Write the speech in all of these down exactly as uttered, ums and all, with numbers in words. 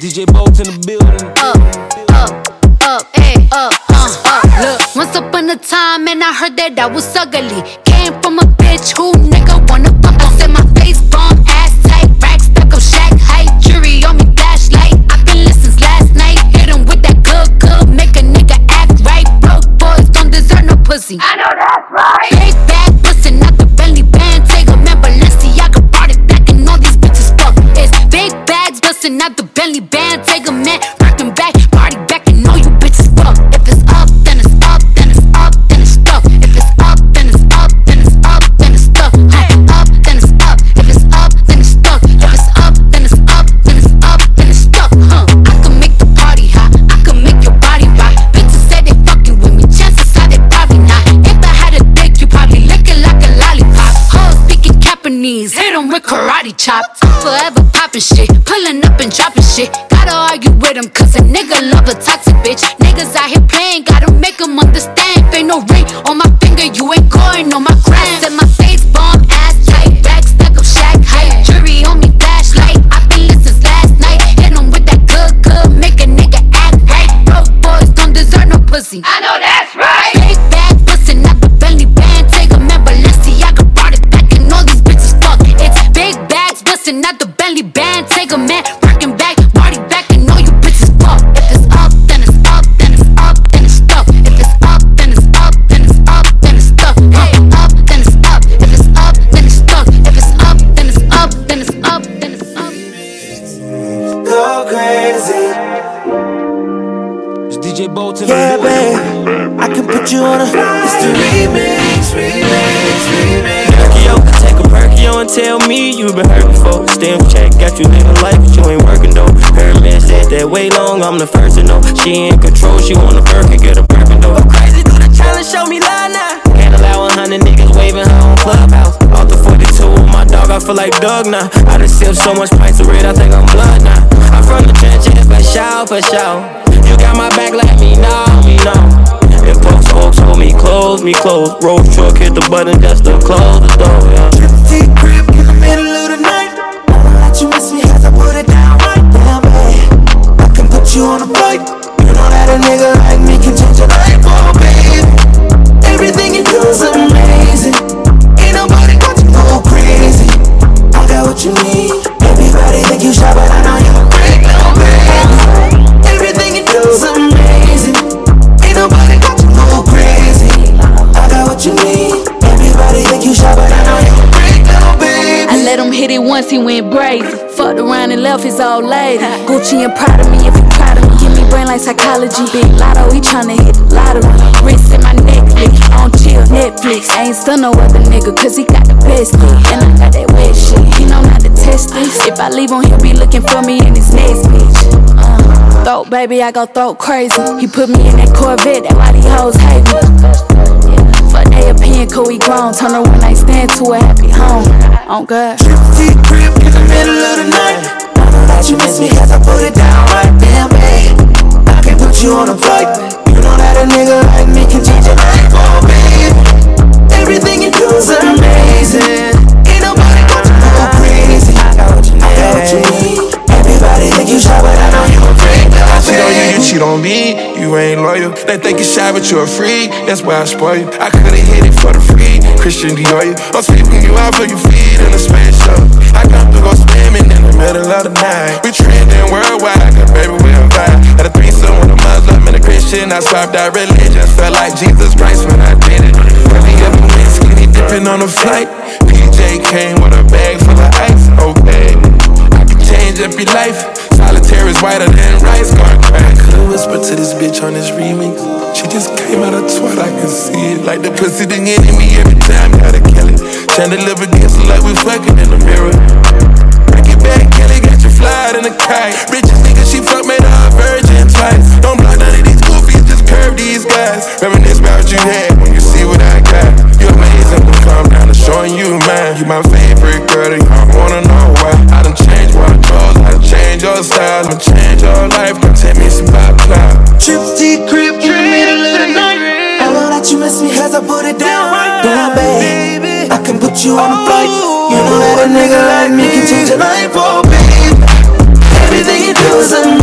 D J Bogues in the building. Up, up, up, ay, up, uh, up. Look, once upon a time, and I heard that I was ugly. Came from a bitch who nigga wanna fuck. I said my face bomb, ass tight, rack stuck up, shack height, jury on me, flashlight. I've been listening since last night. Hit him with that good, good, make a nigga act right. Broke boys don't deserve no pussy. I know that's right. Big bad pussy, not the Bentley band. Take a man, Balenciaga brought it back, and all these bitches fuck. It's big bags busting out the Bentley band. Take a man, rockin' back, party back, and all you bitches fuck. If it's up, then it's up, then it's up, then it's stuck. If it's up, then it's up, then it's up, then it's stuck. If it's up, then it's up. If it's up, then it's stuck. If it's up, then it's up, then it's up, then it's stuck. Huh? I can make the party hot. I can make your body rock. Bitches said they fucking with me. Chances are they probably not. If I had a dick, you probably lick it like a lollipop. Hoes speaking Japanese, hit 'em with karate chops. Forever poppin' shit, pullin' up and droppin' shit. Gotta argue with 'em, 'cause a nigga love a toxic bitch. Niggas out here playing, gotta make 'em understand. Ain't no ring on my finger, you ain't going on my gram. I said my face bomb, ass tight, back stuck up, shack height, jury on me, flashlight. I've been listening since last night. Hit 'em with that good, good, make a nigga act right. Broke boys don't deserve no pussy. I know that's right. Big bad pussy, not the Bentley band. Take a man, Balenciaga brought it back, and all these bitches fuck. It's big bags bustin', not the Bentley band. Take a man, rockin' back. Yeah, babe, I can put you on a remix, remix, remix. Perky, yo, take a perky, yo, and tell me you been hurt before. Stem check, got you living life, but you ain't working though. Her man said that way long, I'm the first to know. She in control, she wanna perk and get a perkin' though. Go crazy, do the challenge, show me love now. Can't allow a hundred niggas waving her on Clubhouse. All the forty-two of my dog, I feel like Doug now. I done sipped so much pints of red, I think I'm blood now. I'm from the trenches, for sure, for sure. You got my back, let me know, me know. And folks, folks, hold me close, me close. Road truck, hit the button just to close the door, yeah. Deep grip in the middle of the night. I'ma let you miss me as I put it down right now, babe. I can put you on a flight. You know that a nigga like me can change your life, oh, baby. Everything you do is amazing. Ain't nobody got you go crazy. I got what you need. Everybody think you shy, but I know you a great little baby. It's amazing. Ain't nobody got you go crazy. I got what you need. Everybody think you shy, but I know you can break down, baby. I let him hit it once, he went brazy. Fucked around and left his old lady. Gucci and proud of me if he proud of me. Give me brain like psychology. Big lotto, he tryna hit the lottery. Wrist in my necklace, on chill Netflix. I ain't still no other nigga, 'cause he got the best dick, and I got that wet shit. He know not to test this. If I leave on, he'll be looking for me in his next bitch. Uh. Throat, baby, I go throat crazy. He put me in that Corvette, that's why these hoes hate me. Yeah. Fuck they opinion, 'cause we grown. Turn her one night stand to a happy home. On God. Trip, grip in the middle of the night. I know that you miss me as I put it down right now, babe. I can put you on a flight. You know that a nigga like me can change your life, oh, babe. Everything you do is amazing. Ain't nobody got you go crazy. I got what you need. I got what you need. Everybody think you shy, but I know you a freak. Cheat on you, you cheat on me, you ain't loyal. They think you shy, but you're a freak, that's why I spoil you. I could've hit it for the free, Christian Dior you. I'm sweeping you out for your feet in a space shuttle. I got to go spamming in the middle of the night. We trending worldwide, cause baby we on fire. Had a threesome with a Muslim and a Christian. I swapped out religion, felt like Jesus Christ when I did it. Really up and went skinny dipping on a flight. P J came with a bag full of ice, okay. I can change up your life. Solitaire is whiter than rice, garden crack. Couldn't whisper to this bitch on this remix. She just came out of twat, I can see it. Like the pussy done getting me every time, gotta kill it. Chandelier dancing like we fucking in the mirror. Break it back, kill it, got you fly in the kite. Richest nigga, she fuck made her a virgin twice. Don't block none of these goofies, just curve these guys. Reminisce about what you had when you see what I got. You're amazing, but calm down, I'm showing you mine. You my favorite girl, and I wanna know why. I done changed what I chose, I done changed. Change your style, I'ma change your life. Come take me some pop cloud. Trip, deep, crib, in the middle of the night. I know that you miss me as I put it down right now, baby. I can put you on a flight. You know that a nigga like me can change your life, oh, baby. Everything you do is amazing.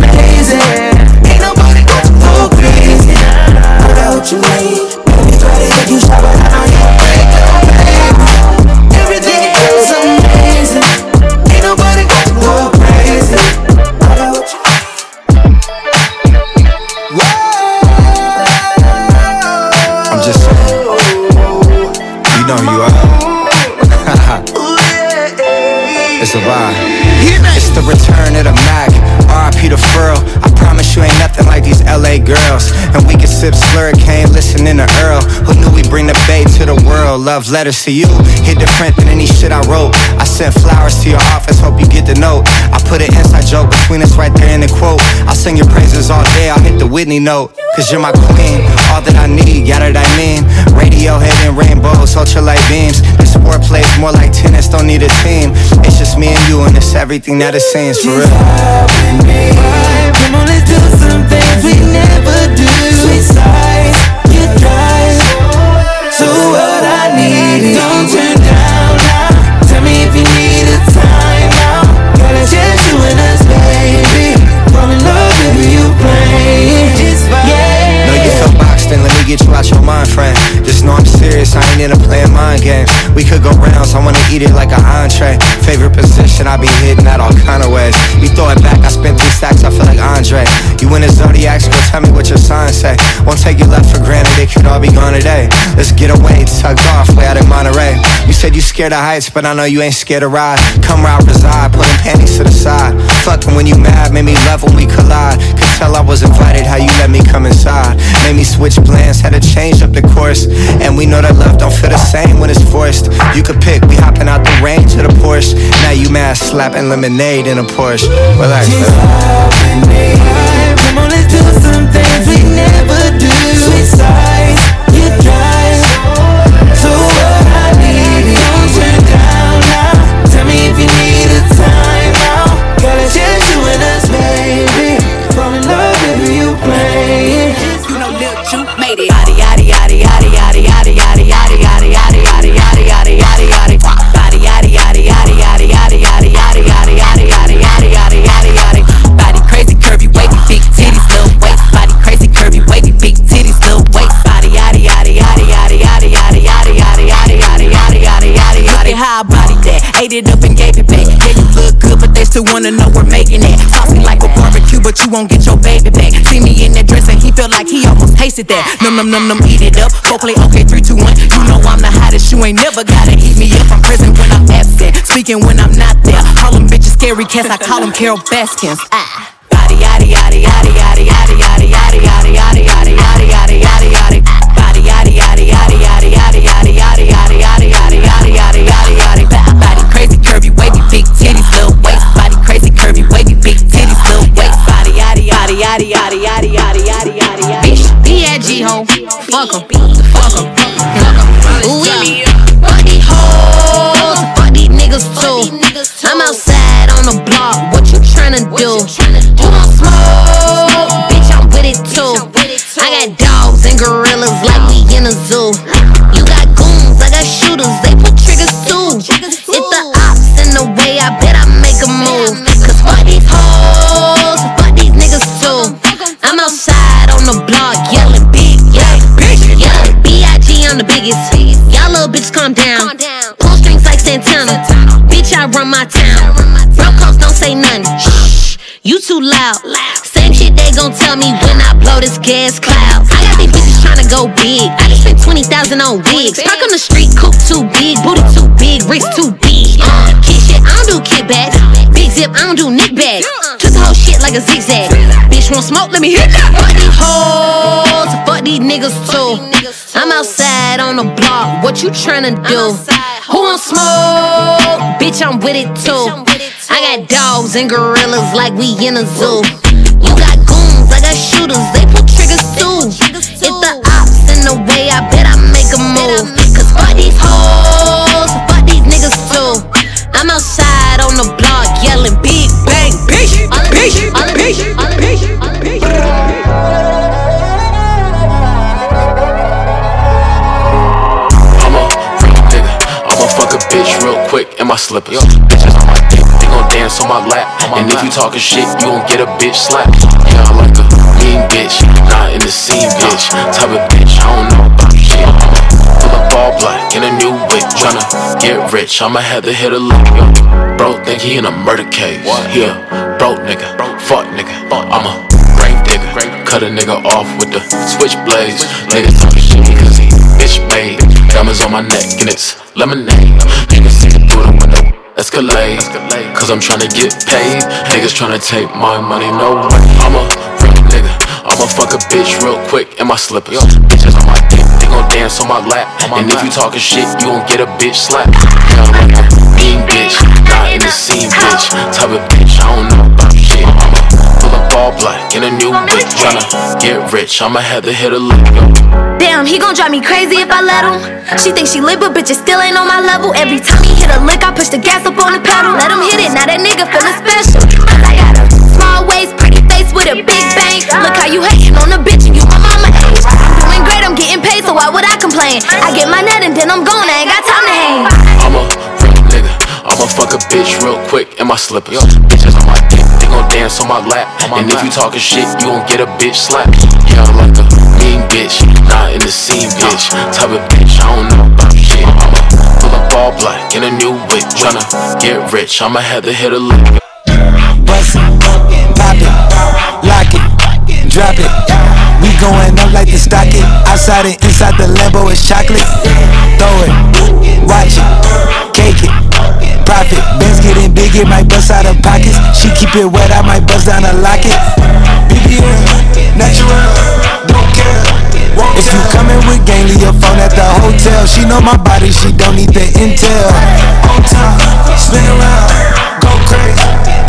Peter Furl. I promise you ain't nothing like these L A girls. And we can sip slurricane, listening to Earl. Who knew we bring the bay to the world? Love letters to you, hit different than any shit I wrote. I sent flowers to your office, hope you get the note. I put an inside joke between us right there in the quote. I'll sing your praises all day, I'll hit the Whitney note. Cause you're my queen, all that I need, yeah that I mean. Radio hitting rainbows, ultralight beams. This sport plays more like tennis, don't need a team. It's just me and you and it's everything that it seems, for real. Come on, let's do some things we never do. Sweet side, you drive. So what I need, don't turn down now. Tell me if you need a time now. Gotta just you and us, baby. From in love if you playing. Yeah. No, you feel boxed in, let me get you out your mind, friend. Just know I'm serious, I ain't into playing mind games. We could go rounds, I wanna eat it like an entree. Favorite position, I be hitting that all kind of ways. You throw it back, I spent three stacks, I feel like Andre. You in a zodiac, so tell me what your sign say. Won't take your left for granted, it could all be gone today. Let's get away, tugged off, way out in Monterey. You said you scared of heights, but I know you ain't scared to ride. Come ride, reside, put them panties to the side. Fucking when you mad, made me love when we collide. Could tell I was invited, how you let me come inside. Made me switch plans, had to change up the course. And we know that love don't feel the same when it's forced. You could pick, we hopping out the rain to the Porsche. Now you mad, slapping lemonade in a Porsche. Relax, baby. Come on, let's do some things we never do. Sweet side, you drive. So what I need, don't turn down now. Tell me if you need a time out. Gotta just you and us, baby. Fall in love if you play it. You know, Lil Juke made it. Yaddy, yaddy, yaddy, yaddy, yaddy, yaddy, yaddy, yaddy, yaddy, yaddy, yaddy, yaddy, yaddy, yaddy, yaddy, yaddy. How I body that, ate it up and gave it back. Yeah, you look good, but they still wanna know we're making it. Saucy like a barbecue, but you won't get your baby back. See me in that dress and he felt like he almost tasted that. Num num num num, eat it up. Go play okay, three, two, one. You know I'm the hottest, you ain't never gotta eat me up. I'm present when I'm absent, speaking when I'm not there. Call them bitches scary cats, I call them Carol Baskins. Ah, yaddy yaddy yaddy yaddy yaddy yaddy yaddy yaddy yaddy yaddy yaddy yaddy yaddy yaddy yaddy. Body yaddy yaddy yaddy yaddy yaddy yaddy yaddy yaddy yaddy yaddy yaddy yaddy yaddy yaddy. Body crazy curvy wavy big titties little waist. Body crazy curvy wavy big titties little waist. Body yaddy yaddy yaddy yaddy yaddy yaddy yaddy yaddy yaddy. Bitch, be at G ho, fuck 'em, fuck 'em, fuck 'em. Ooh wee, fuck these hoes, fuck these niggas too. I'm outside on the block, what you tryna do? You don't smoke, bitch, I'm with it too. I got dogs and gorillas like we in a zoo. You got goons, I got shooters, they pull triggers too. If the ops in the way, I bet I make a move. Cause fuck these hoes, fuck these niggas too. I'm outside on the block yelling big, yeah, bitch, yeah. B I G, I'm the biggest. Y'all little bitch, calm down. Pull strings like Santana. Bitch, I run my town. Bro cops don't say nothing. Shh, you too loud. Same shit they gon' tell me when I blow this gas cloud. I got these bitches tryna go big. I just spent twenty thousand on wigs. Stuck on the street, coupe too big, booty too big, wrist too big. Uh, kid shit, I don't do kickbacks. Big zip, I don't do nick bags. Twist the whole shit like a zigzag. Bitch want smoke, let me hit that. Fuck these hoes, fuck these niggas too. I'm outside on the block, what you tryna do? Who want smoke? Bitch, I'm with it too. I got dogs and gorillas like we in a zoo. You got goons, I got shooters, they pull triggers too. If the ops in the way, I bet I make a move. Cause fuck these hoes, fuck these niggas too. I'm outside on the block yelling big bang, bitch, bitch, bitch, bitch, bitch. Fuck a bitch real quick in my slippers. Bitches on my dick, they gon' dance on my lap. And if you talkin' shit, you gon' get a bitch slap. Yeah, I like a mean bitch, not in the scene bitch. Type of bitch, I don't know about shit. Pull up all black in a new wig, tryna get rich, I'ma have to hit a lick. Bro think he in a murder case. He a broke nigga, fuck nigga. I'm a great nigga, cut a nigga off with the switchblades. Nigga talkin' shit because he bitch made. Diamonds on my neck and it's lemonade. Niggas see it through the window. Escalade, cause I'm tryna get paid. Niggas tryna take my money, no way. I'm a real nigga, I'ma fuck a bitch real quick in my slippers. Bitches on my dick, they gon' dance on my lap. And if you talkin' shit, you gon' get a bitch slap. Hell like a mean bitch, not in the scene bitch. Type of bitch, I don't know about shit. I'ma pull up all black in a new bitch. Tryna get rich, I'ma have to hit a lick. Damn, he gon' drive me crazy if I let him. She thinks she lit, but bitches still ain't on my level. Every time he hit a lick, I push the gas up on the pedal. Let him hit it, now that nigga feelin' special. Cause I got a small waist, pretty face with a big bang. Look how you hatin' on a bitch and you my mama age. I'm doing great, I'm getting paid, so why would I complain? I get my net and then I'm gone, I ain't got time to hang. I'm a real nigga, I'ma fuck a bitch real quick in my slippers. Bitches on my dick, they gon' dance on my lap. And if you talkin' shit, you gon' get a bitch slap. Yeah, I'm like a mean bitch, not in the scene bitch. Type of bitch, I don't know about shit. I'ma pull up all black in a new whip. Tryna get rich, I'ma have to hit a lick. Bust it, pop it, lock it, drop it. We going up like the stock it. Outside and inside the Lambo is chocolate. Throw it, watch it, cake it, profit. Benz getting big, it might bust out of pockets. She keep it wet, I might bust down a locket. B B L, natural. If you coming with gang, leave your phone at the hotel. She know my body, she don't need the intel. On time, spin around, go crazy,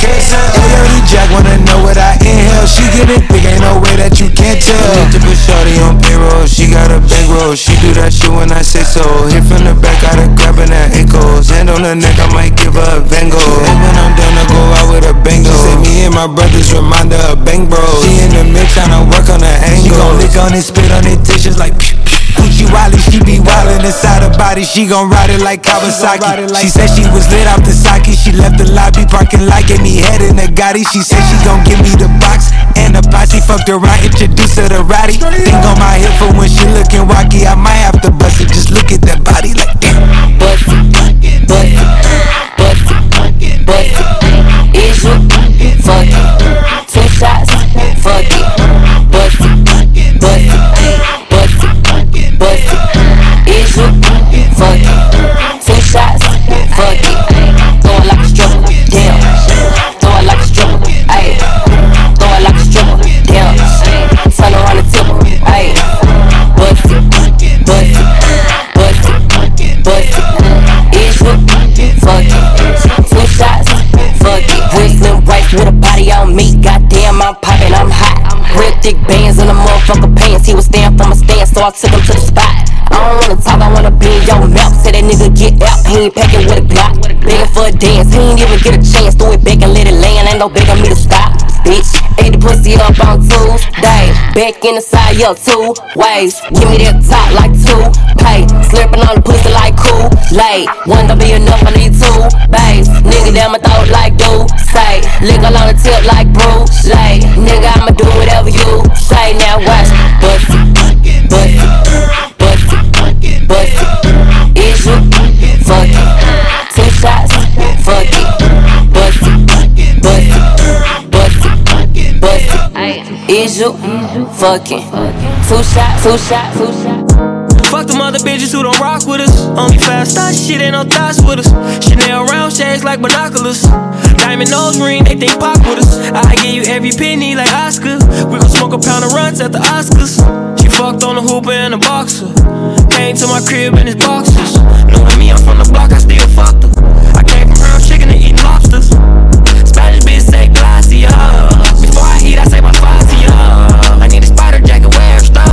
can't tell. Hey, Jack wanna know what I inhale. She getting big, ain't no way that you can't tell. Need to put shorty on payroll, she got a bankroll. She do that shit when I say so. Hit from the back, I done grabbing that ankles. Hand on her neck, I might give her a Van Gogh. And when I'm done, I go out with a bango. She say me and my brothers remind her of bang bros. She in the mix, tryna work on her angle. She gon' lick on it, spit on it, dishes like pew, pew. Gucci Wally, she be wildin' inside her body. She gon' ride it like Kawasaki. She said she was lit off the sake. She left the lobby parking lot, gave me head in a Gotti. She said she gon' give me the box and the posse. Fucked around, introduced her to Roddy. Think on my hip for when she lookin' wacky. I might have to bust it, just look at that body like damn. Bust it, bust it, bust it, bust it. Is you, fuck it. Two shots, fuck it. Bust it, bust it. Bust it, is you, fuck it. Two shots, fuck it. Throw it like a stripper, damn. Throw it like a stripper, ayy. Throw it like a stripper, damn. Turn around the tipper, ayy. Bust it, bust it, bust it, bust it. Is you, fuck it. Two shots, fuck it. Whistling rice with a body on me. Goddamn, I'm poppin', I'm hot. Real thick bands in the motherfucker pants. He was standing for my stand, so I took him to the spot. I don't wanna talk, I wanna be in your mouth. Said that nigga get out, he ain't packing with a Glock. Begging for a dance, he ain't even get a chance. Threw it back and let it land, ain't no begging me to stop. Bitch, ate the pussy up on Tuesday. Back in the side, yeah, two ways. Give me that top like two pay. Slurping on the pussy like Kool-Aid. One don't be enough, I need two bays. Nigga down my throat like do say. Lickle on the tip like Bruce Lay. Nigga, I'ma do whatever you say. Now watch, bust it, bust it. Bust it, is you, fuck it. Two shots, fuck it. Bust it, bust it, bust it, bust it. Is you, fuck it. Two shots, two shots, two shots. Fuck them other bitches who don't rock with us. I'm fast, that shit ain't no thoughts with us. Chanel round shades like binoculars. Diamond nose ring, they think pop with us. I give you every penny like Oscar. We gon' smoke a pound of runs at the Oscars. Fucked on a hooper and a boxer. Came to my crib in his boxers. Know that me, I'm from the block, I still fucked her. I came from her chicken and eating lobsters. Spanish bitch say glacia. Before I eat, I say my facia. I need a spider jacket, where I'm stuck.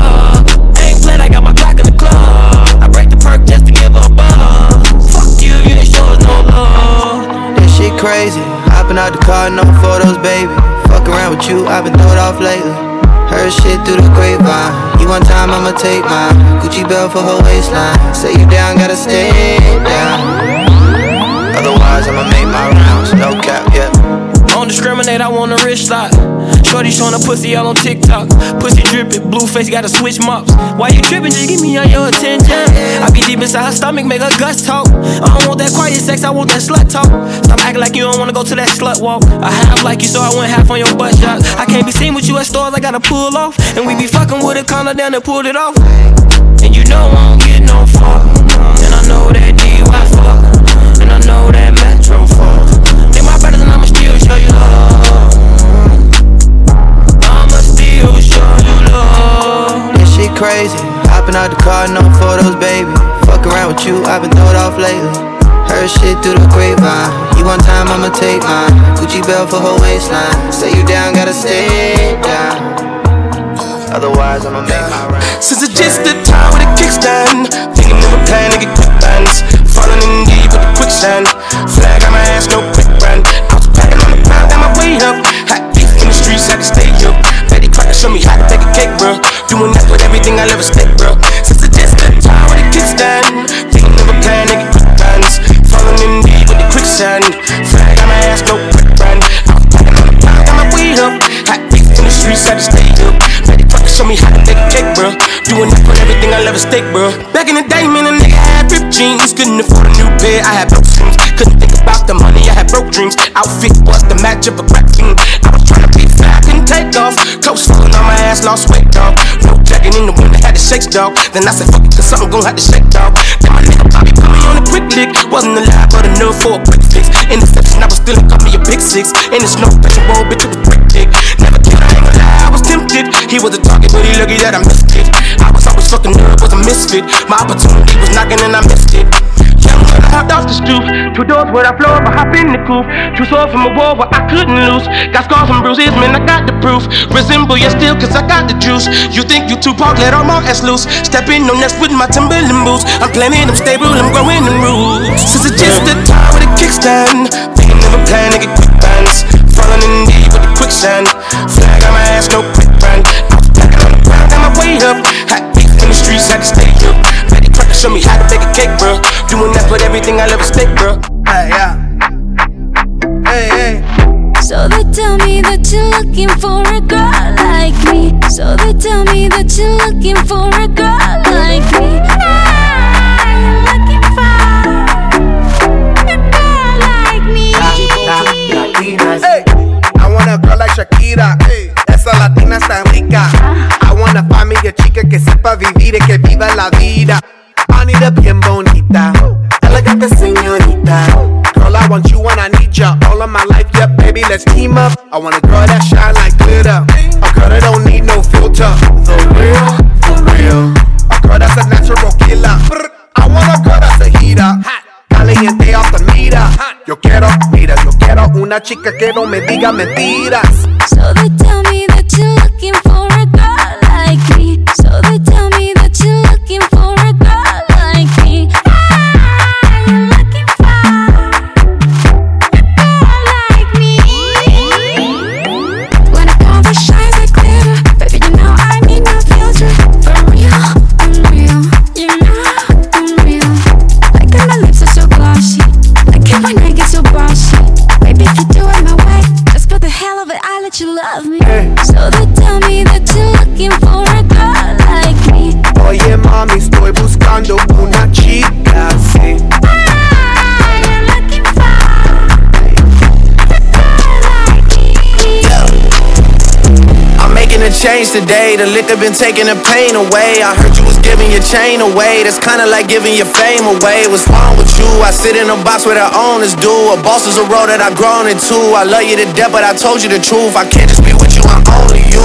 Ain't played, I got my clock in the club. I break the perk just to give her a buzz. Fuck you, you ain't show us no love. That shit crazy. Hopping out the car, no photos, baby. Fuck around with you, I've been throwed off lately. Heard shit through the grapevine. You one time, I'ma take mine. Gucci belt for her waistline. Say you down, gotta stay down. Otherwise, I'ma make my rounds. No cap, yeah. Don't discriminate, I want a rich lot. Shorty showing a pussy all on TikTok. Pussy drippin', blue face, gotta switch mops. Why you trippin', just give me all your attention. I be deep inside her stomach, make her guts talk. I don't want that quiet sex, I want that slut talk. Stop acting like you don't wanna go to that slut walk. I half like you, so I went half on your butt shot. I can't be seen with you at stores, I gotta pull off. And we be fuckin' with a condom down and pulled it off. And you know I don't get no fuck. And I know that D Y fuck. And I know that Metro fuck. crazy. Hopping out the car, no photos, baby. Fuck around with you, I've been throwed off lately. Heard shit through the grapevine. You want time, I'ma take mine. Gucci belt for her waistline. Say you down, gotta stay down. Otherwise, I'ma make my rhyme. Since it's just the time with a kickstand. Thinking of a plan to get quick bands. Falling in deep with the quicksand. Flag on my ass, no quick brand. I was packing on the ground, got my way up. Hot beef in the streets, I can stay up. Betty Crocker, show me how to take a cake, bro. Doing that with everything I'll ever stick, bro. Since it's just the time with a kickstand. Thinking of a plan to get quick bands. Falling in deep with the quicksand. Flag on my ass, no quick brand. I was packing on the ground, got my way up. Hot beef in the streets, I can stay up. Show me how to take a cake, bro. Doing that for everything I love is steak, bro. Back in the day, man, a nigga had ripped jeans. Couldn't afford a new pair, I had broke dreams. Couldn't think about the money, I had broke dreams. Outfit was the match of a crack fiend. I was trying to be fly, I couldn't take off. Coats falling on my ass, lost weight, dog. No jacket in the winter, had to shake, dog. Then I said, fuck it, cause something gon' have to shake, dog. Then my nigga Bobby put me on a quick lick. Wasn't alive, but enough for a quick fix. Interception, I was still got me a big six. And it's no special roll, bitch, it was quick dick. Never killed, I ain't gonna lie, I was tempted. He was a target, but he lucky that I missed it. I was always fucking nerd, was a misfit. My opportunity was knocking and I missed it. Young when I hopped off the stoop. Two doors where I floored, but hop in the coop. Two swords from a wall where I couldn't lose. Got scars and bruises, man, I got the proof. Resemble you still, cause I got the juice. You think you Tupac, let all my ass loose. Stepping on next with my Timberland boots. I'm planning, I'm stable, I'm growing in roots. Since it's just the time with a kickstand. Thinking of a plan to get quick bands. Falling in deep with the quicksand. Flag on my ass, no quick brand. Way up, hot beef in the streets, I can stay up. Betty Crocker, show me how to bake a cake, bro. Doing that with everything I love is steak, bro. Hey, yeah. Hey, hey. So they tell me that you're looking for a girl like me. So they tell me that you're looking for a girl like me. I'm looking for a girl like me. Hey, I want a girl like Shakira. Hey. Esa latina está rica. I want a familia chica que sepa vivir y que viva la vida. I need a bien bonita, elegante señorita. Girl, I want you and I need ya all of my life, yeah, baby, let's team up. I want a girl that shine like glitter. A girl that don't need no filter. The real, for real. A girl that's a natural killer. I want a girl that's a heater. Caliente off the meter. Yo quiero, mira, yo quiero una chica que no me diga mentiras. So they tell me that you're looking for a girl like me. So they tell me that you're looking for a girl like me. I'm looking for a girl like me. When a cover shines like glitter, baby, you know I need no filter. For real, I'm real, you know I'm real. Like when my lips are so glossy, like when my neck is so bossy. Baby, if you do it my way, just for the hell of it, I let you love me. Hey. So they tell me that you're looking for a girl like me. Oye, mami, estoy buscando una chica así. I'm looking for a girl like me. Yo. I'm making a change today. The liquor been taking the pain away. I heard you was giving your chain away. That's kinda like giving your fame away. What's wrong with you? I sit in a box where the owners do. A boss is a role that I've grown into. I love you to death, but I told you the truth. I can't just be with you, I'm only you.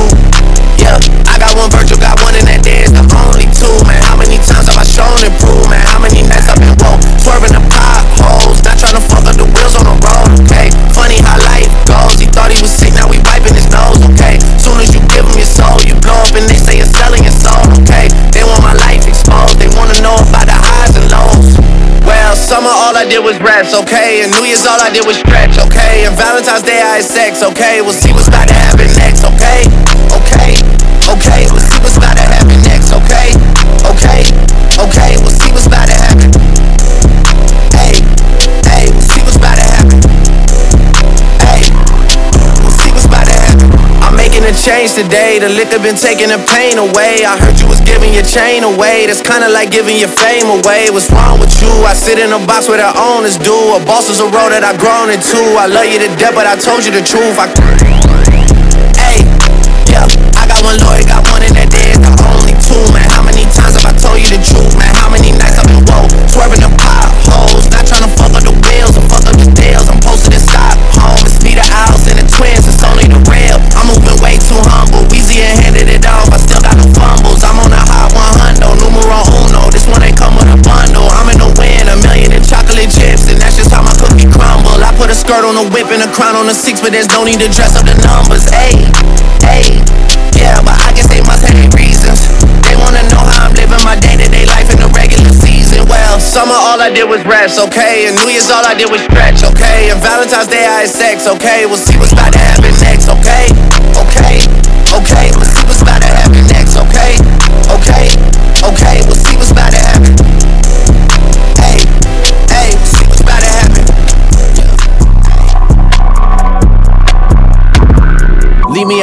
Yeah, I got one virtue, got one in that dance. I'm only two, man. How many times have I shown and proved, man? How many nights I've been woke, swerving the potholes, not trying to fuck up the wheels on the road, okay? Funny how life goes. He thought he was sick, now we wiping his nose, okay? Soon as you give him your soul, you blow up and they say you're selling your soul, okay? They want my life exposed, they wanna know about the highs and lows. Well, summer all I did was raps, okay? And New Year's all I did was stretch, okay? And Valentine's Day I had sex, okay? We'll see what's about to happen next, okay? Okay, okay, we'll see what's about to happen next, okay? Okay, okay, we'll see what's about to happen. Hey, hey, we'll see what's about to happen. Hey, we'll see what's about to happen. I'm making a change today. The liquor been taking the pain away. I heard you was giving your chain away. That's kinda like giving your fame away. What's wrong with you? I sit in a box where the owners do. A boss is a role that I've grown into. I love you to death, but I told you the truth. I Hey, yeah, I got one lawyer, got one in that day. It's the only two, man. How many times have I told you the truth, man? How many nights I've been woke, swerving the potholes, not trying to fuck up the wheels or fuck up the deals. I'm posted inside home. It's me, the owls, and the twins. It's only the real. I'm moving way too humble. Weezy and handed it off. I still got the fumbles. I'm on a hot one. put a skirt on a whip and a crown on a six, but there's no need to dress up the numbers. Ayy, ayy, yeah, but I guess they must have their reasons. They wanna know how I'm living my day-to-day life in the regular season. Well, summer all I did was rest, okay? And New Year's all I did was stretch, okay? And Valentine's Day I had sex, okay? We'll see what's about to happen next, okay? Okay, okay, we'll see what's about to happen next, okay? Okay, okay, we'll see what's about to happen. Hey, hey, we'll see what's about to happen. Leave me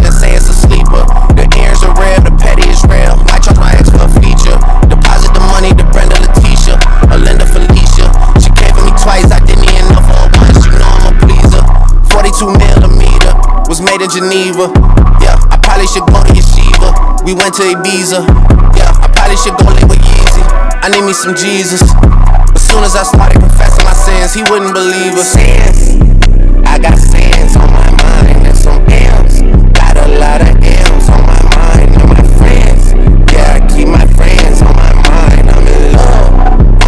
and say it's a sleeper. The ears are real, the petty is real. I trust my ex for a feature. Deposit the money to Brenda Leticia, Alinda Felicia. She gave it me twice, I didn't need enough for her once. You know I'm a pleaser. forty-two millimeter was made in Geneva. Yeah, I probably should go to Yeshiva. We went to Ibiza. Yeah, I probably should go live with Yeezy. I need me some Jesus. As soon as I started confessing my sins, he wouldn't believe us. Sins, I got sins on my mind and some M's. Got a lot of M's on my mind and my friends. Yeah, I keep my friends on my mind. I'm in love.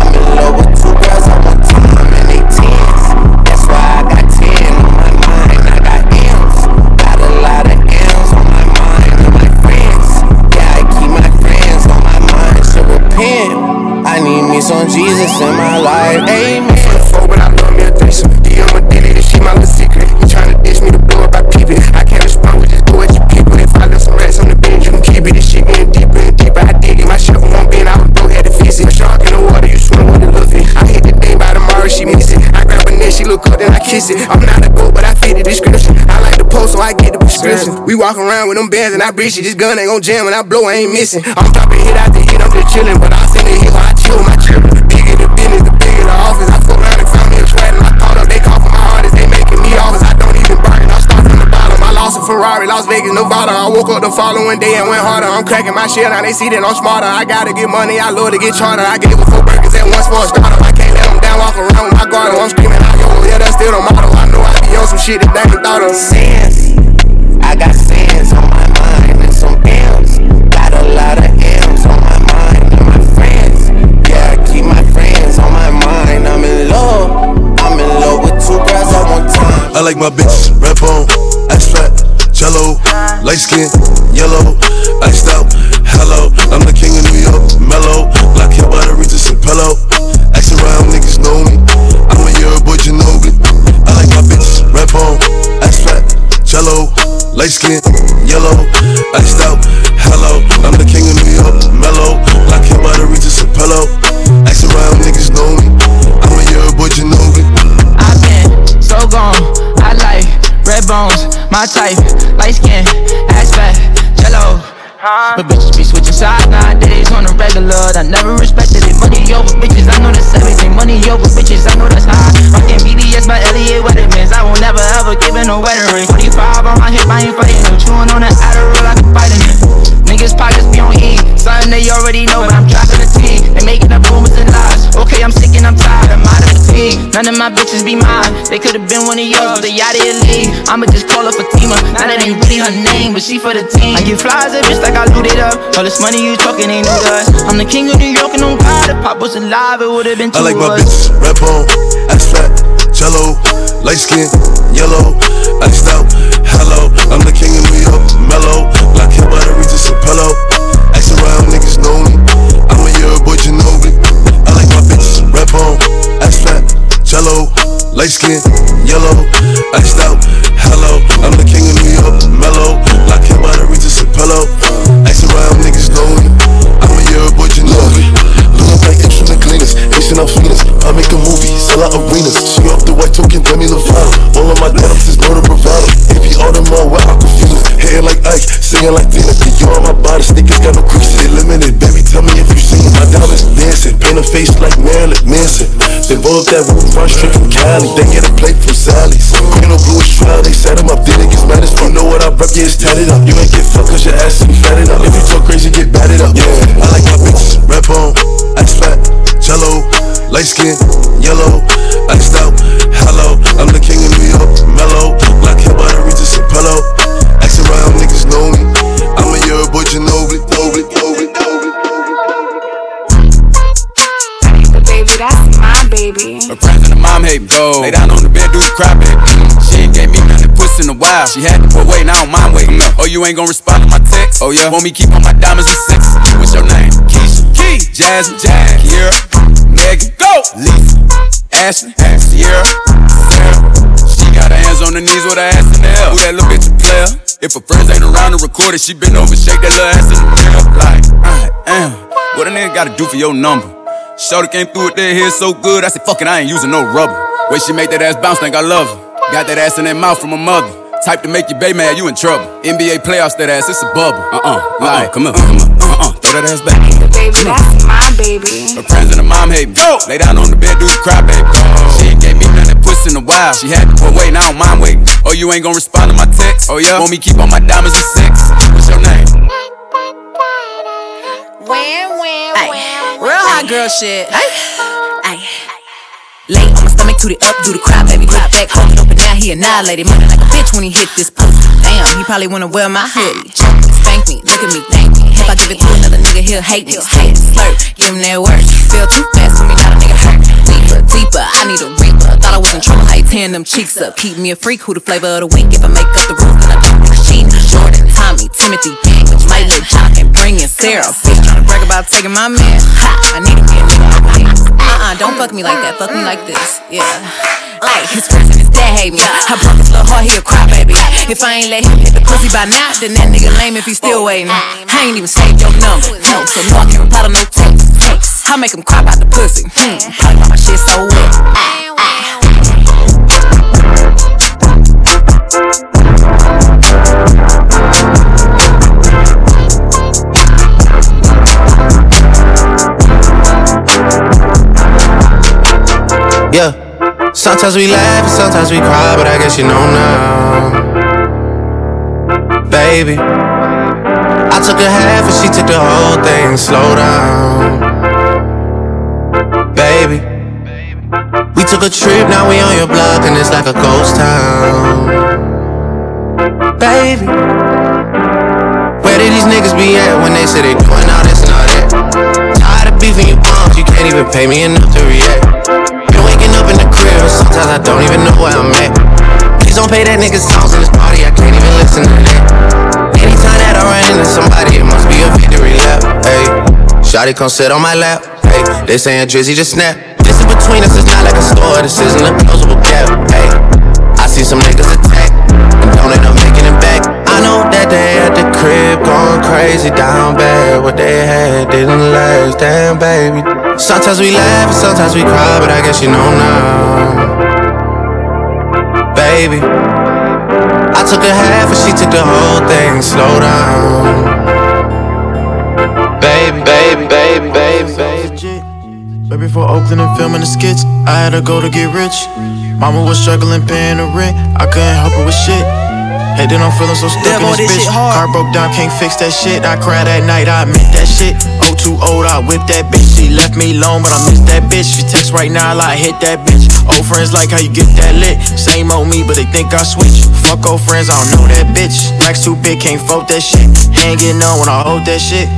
I'm in love with two girls at one time and they tens. That's why I got ten on my mind. I got M's. Got a lot of M's on my mind and my friends. Yeah, I keep my friends on my mind. So repent. I need me some Jesus in my life. Amen. I'm not a goat, but I fit the description. I like the post, so I get the prescription. We walk around with them bands and I breach it. This gun ain't gon' jam and I blow, I ain't missing. I'm dropping hit out the hit, I'm just chillin'. But I send the hit while I chill with my children. The bigger the business, the bigger the office. I fuck around and found me a twat and I called up. They call for my artists, they making me office. I don't even burn, I start from the bottom. I lost a Ferrari, Las Vegas, Nevada. I woke up the following day and went harder. I'm cracking my shit, now they see that I'm smarter. I gotta get money, I love to get charter. I gave it four burgers at once for a starter. I can't let them down, walk around with my guard. I'm screaming out. Yeah, that's still the motto. I know I be on some shit that I ain't thought of. Sins, I got sins on my mind and some M's. Got a lot of M's on my mind and my friends. Yeah, I keep my friends on my mind. I'm in love. I'm in love with two girls at one time. I like my bitch, red bone, extract, jello, light skin, yellow, iced out, hello. I'm the king of New York, mellow, black hair by the Regis and pillow. Ask around, niggas know me. I'm a year boy, Ginobili. I like my bitches, red bone, ass fat, jello, light skin, yellow, iced out, hello. I'm the king of New York, mellow, black hair by the Regis and pillow. Ask around, niggas know me. I'm a year boy, Ginobili. I've been so gone, I like red bones, my type, light skin, ass fat, jello. But bitches be switching sides nowadays on the regular. I never respected it. Money over bitches, I know that's everything. Money over bitches, I know that's high. Fucking B D S by Elliot Weathermans. I will never ever give in a wedding ring. forty-five on my hip, I ain't fighting them. Chewing on the Adderall, I can fight in it. Niggas pockets be on E. Something they already know, but I'm dropping the T. They making up rumors and lies. Okay, I'm sick and I'm tired. I'm out of fatigue. None of my bitches be mine. They could've been one of yours, but they out of your league. I'ma just call her Fatima. Now that ain't really her name, but she for the team. I get flies at bitch like I looted up. All this money you talking ain't no dust. I'm the king of New York and I'm God. If Pop was alive, it would've been two. I like my bitches, red bone, ass fat, jello, light skin, yellow, iced out, hello. I'm the king of New York, mellow, black hair by the Regis and pillow. Ask around, niggas know me. I'm a year boy, Ginobili. I like my bitches, red bone, ass fat, jello, light skin, yellow, iced out, hello. I'm the king of New York, mellow, black hair by the Regis and pillow. Ask around, niggas know me. I'm a year boy, Ginobili. Looking like it's from the cleaners, facing out feelings. I make a movie, sell out arenas. She off the white token, Demi Lovato. All of my dubs is no the bravado. A P all the more, where I can feel it. Hair like Ike, singing like Dina. You on my body, sneakers got no creases. Limited, baby, tell me if you seen my diamonds dancing. Paint a face like Marilyn Manson. They plug that whoop front straight from Cali. They get a plate from Sally's. Green or blue is trial, they set him up. Did it gets mad as fuck. Know what I rep, yeah, it's tatted up. You ain't get fucked cause your ass ain't fat enough. If you talk crazy, get batted up. Yeah, I like my bitches. Rap on, ice fat, jello, light skin, yellow, iced out, hello. I'm the king of New York, mellow. Black hair by the Regis Apollo. Ask around, niggas know me. I'm a year boy, Ginobili, Obli, Obli, Obli. Baby, that's my baby. A cry for the mom hate me. Oh. Lay down on the bed, dude, cry, baby. She ain't gave me none of puss in a while. She had to put weight, now I'm my weight. Oh, you ain't gon' respond to my text. Oh, yeah. Want me keep on my diamonds and sex. What's your name? Keisha, Key, Jasmine, Jasmine, Kiera, Megan, go, Lisa, Ashley, Sierra, Sarah. She got her hands on her knees with her ass in the air. Who that little bitch a player? If her friends ain't around to record it, she been over, shake that little ass in the mirror. Like, I am. What a nigga gotta do for your number? Shorty came through with that hair so good, I said, fuck it, I ain't using no rubber. Way she make that ass bounce, think I love her. Got that ass in that mouth from her mother. Type to make your bae mad, you in trouble. N B A playoffs, that ass, it's a bubble. Uh-uh, like, uh-uh, come up, come up, uh-uh, throw that ass back. Baby, that's my baby. Her friends and her mom hate me. Go! Lay down on the bed, dude, cry, baby. She ain't gave me none of that puss in a while. She had to put weight, now I'm mine weight. Oh, you ain't gon' respond to my text. Oh, yeah? Want me keep on my diamonds and sex. What's your name? Win, win, win. Real hot girl shit. Ay. Ay. Lay on my stomach, toot it up, do the cry, baby. Drop back, hold it up and down, he annihilated. Money like a bitch when he hit this pussy. Damn, he probably wanna wear my hoodie. Thank me, look at me, thank me. If I give it to another nigga, he'll hate me. Hate, slurp, give him that work. Feel too fast for me, now the nigga hurt. Deeper, deeper, I need a reaper. Thought I was in trouble, how you tearing them cheeks up. Keep me a freak, who the flavor of the week. If I make up the rules, then I don't think cheating. Jordan, Tommy, Timothy, Bang, my little jock and bringing Sarah. Bitch tryna brag about taking my man. Ha, I need to be a nigga. Uh-uh, don't fuck me like that. Fuck me like this. Yeah. Ay, his friends and his dad hate me. I broke his little heart, he'll cry, baby. If I ain't let him hit the pussy by now, then that nigga lame if he still waiting. I ain't even saved your number. No, so no, I can't reply to no text. I make him cry about the pussy. Hmm, probably why my shit so wet. Ay, ay. Yeah, sometimes we laugh and sometimes we cry, but I guess you know now. Baby, I took a half and she took the whole thing, slow down. Baby, we took a trip, now we on your block and it's like a ghost town. Baby, where did these niggas be at when they said they doing all this and all that? Tired of beefing you bums, you can't even pay me enough to react. Up in the crib, sometimes I don't even know where I'm at. Please don't pay that nigga songs in this party, I can't even listen to that. Anytime that I run into somebody, it must be a victory lap. Ayy, shawty come sit on my lap. Ayy, they saying Drizzy just snap. This is between us, it's not like a store, this isn't a closable gap. Ayy, I see some niggas attack and don't end up making it back. I know that they at the crib going crazy down bad. What they had didn't last, damn baby. Sometimes we laugh and sometimes we cry, but I guess you know now. Baby, I took a half and she took the whole thing, slow down. Baby, baby, baby, baby, baby. Baby, for Oakland and filming the skits, I had to go to get rich. Mama was struggling paying the rent, I couldn't help her with shit. Hey, then I'm feeling so stuck in this, this bitch. Car broke down, can't fix that shit. I cried that night, I admit that shit. Oh, too old, I whipped that bitch. She left me alone, but I miss that bitch. She text right now, I hit that bitch. Old friends like how you get that lit. Same old me, but they think I switch. Fuck old friends, I don't know that bitch. Racks too big, can't fuck that shit. Hanging on when I hold that shit.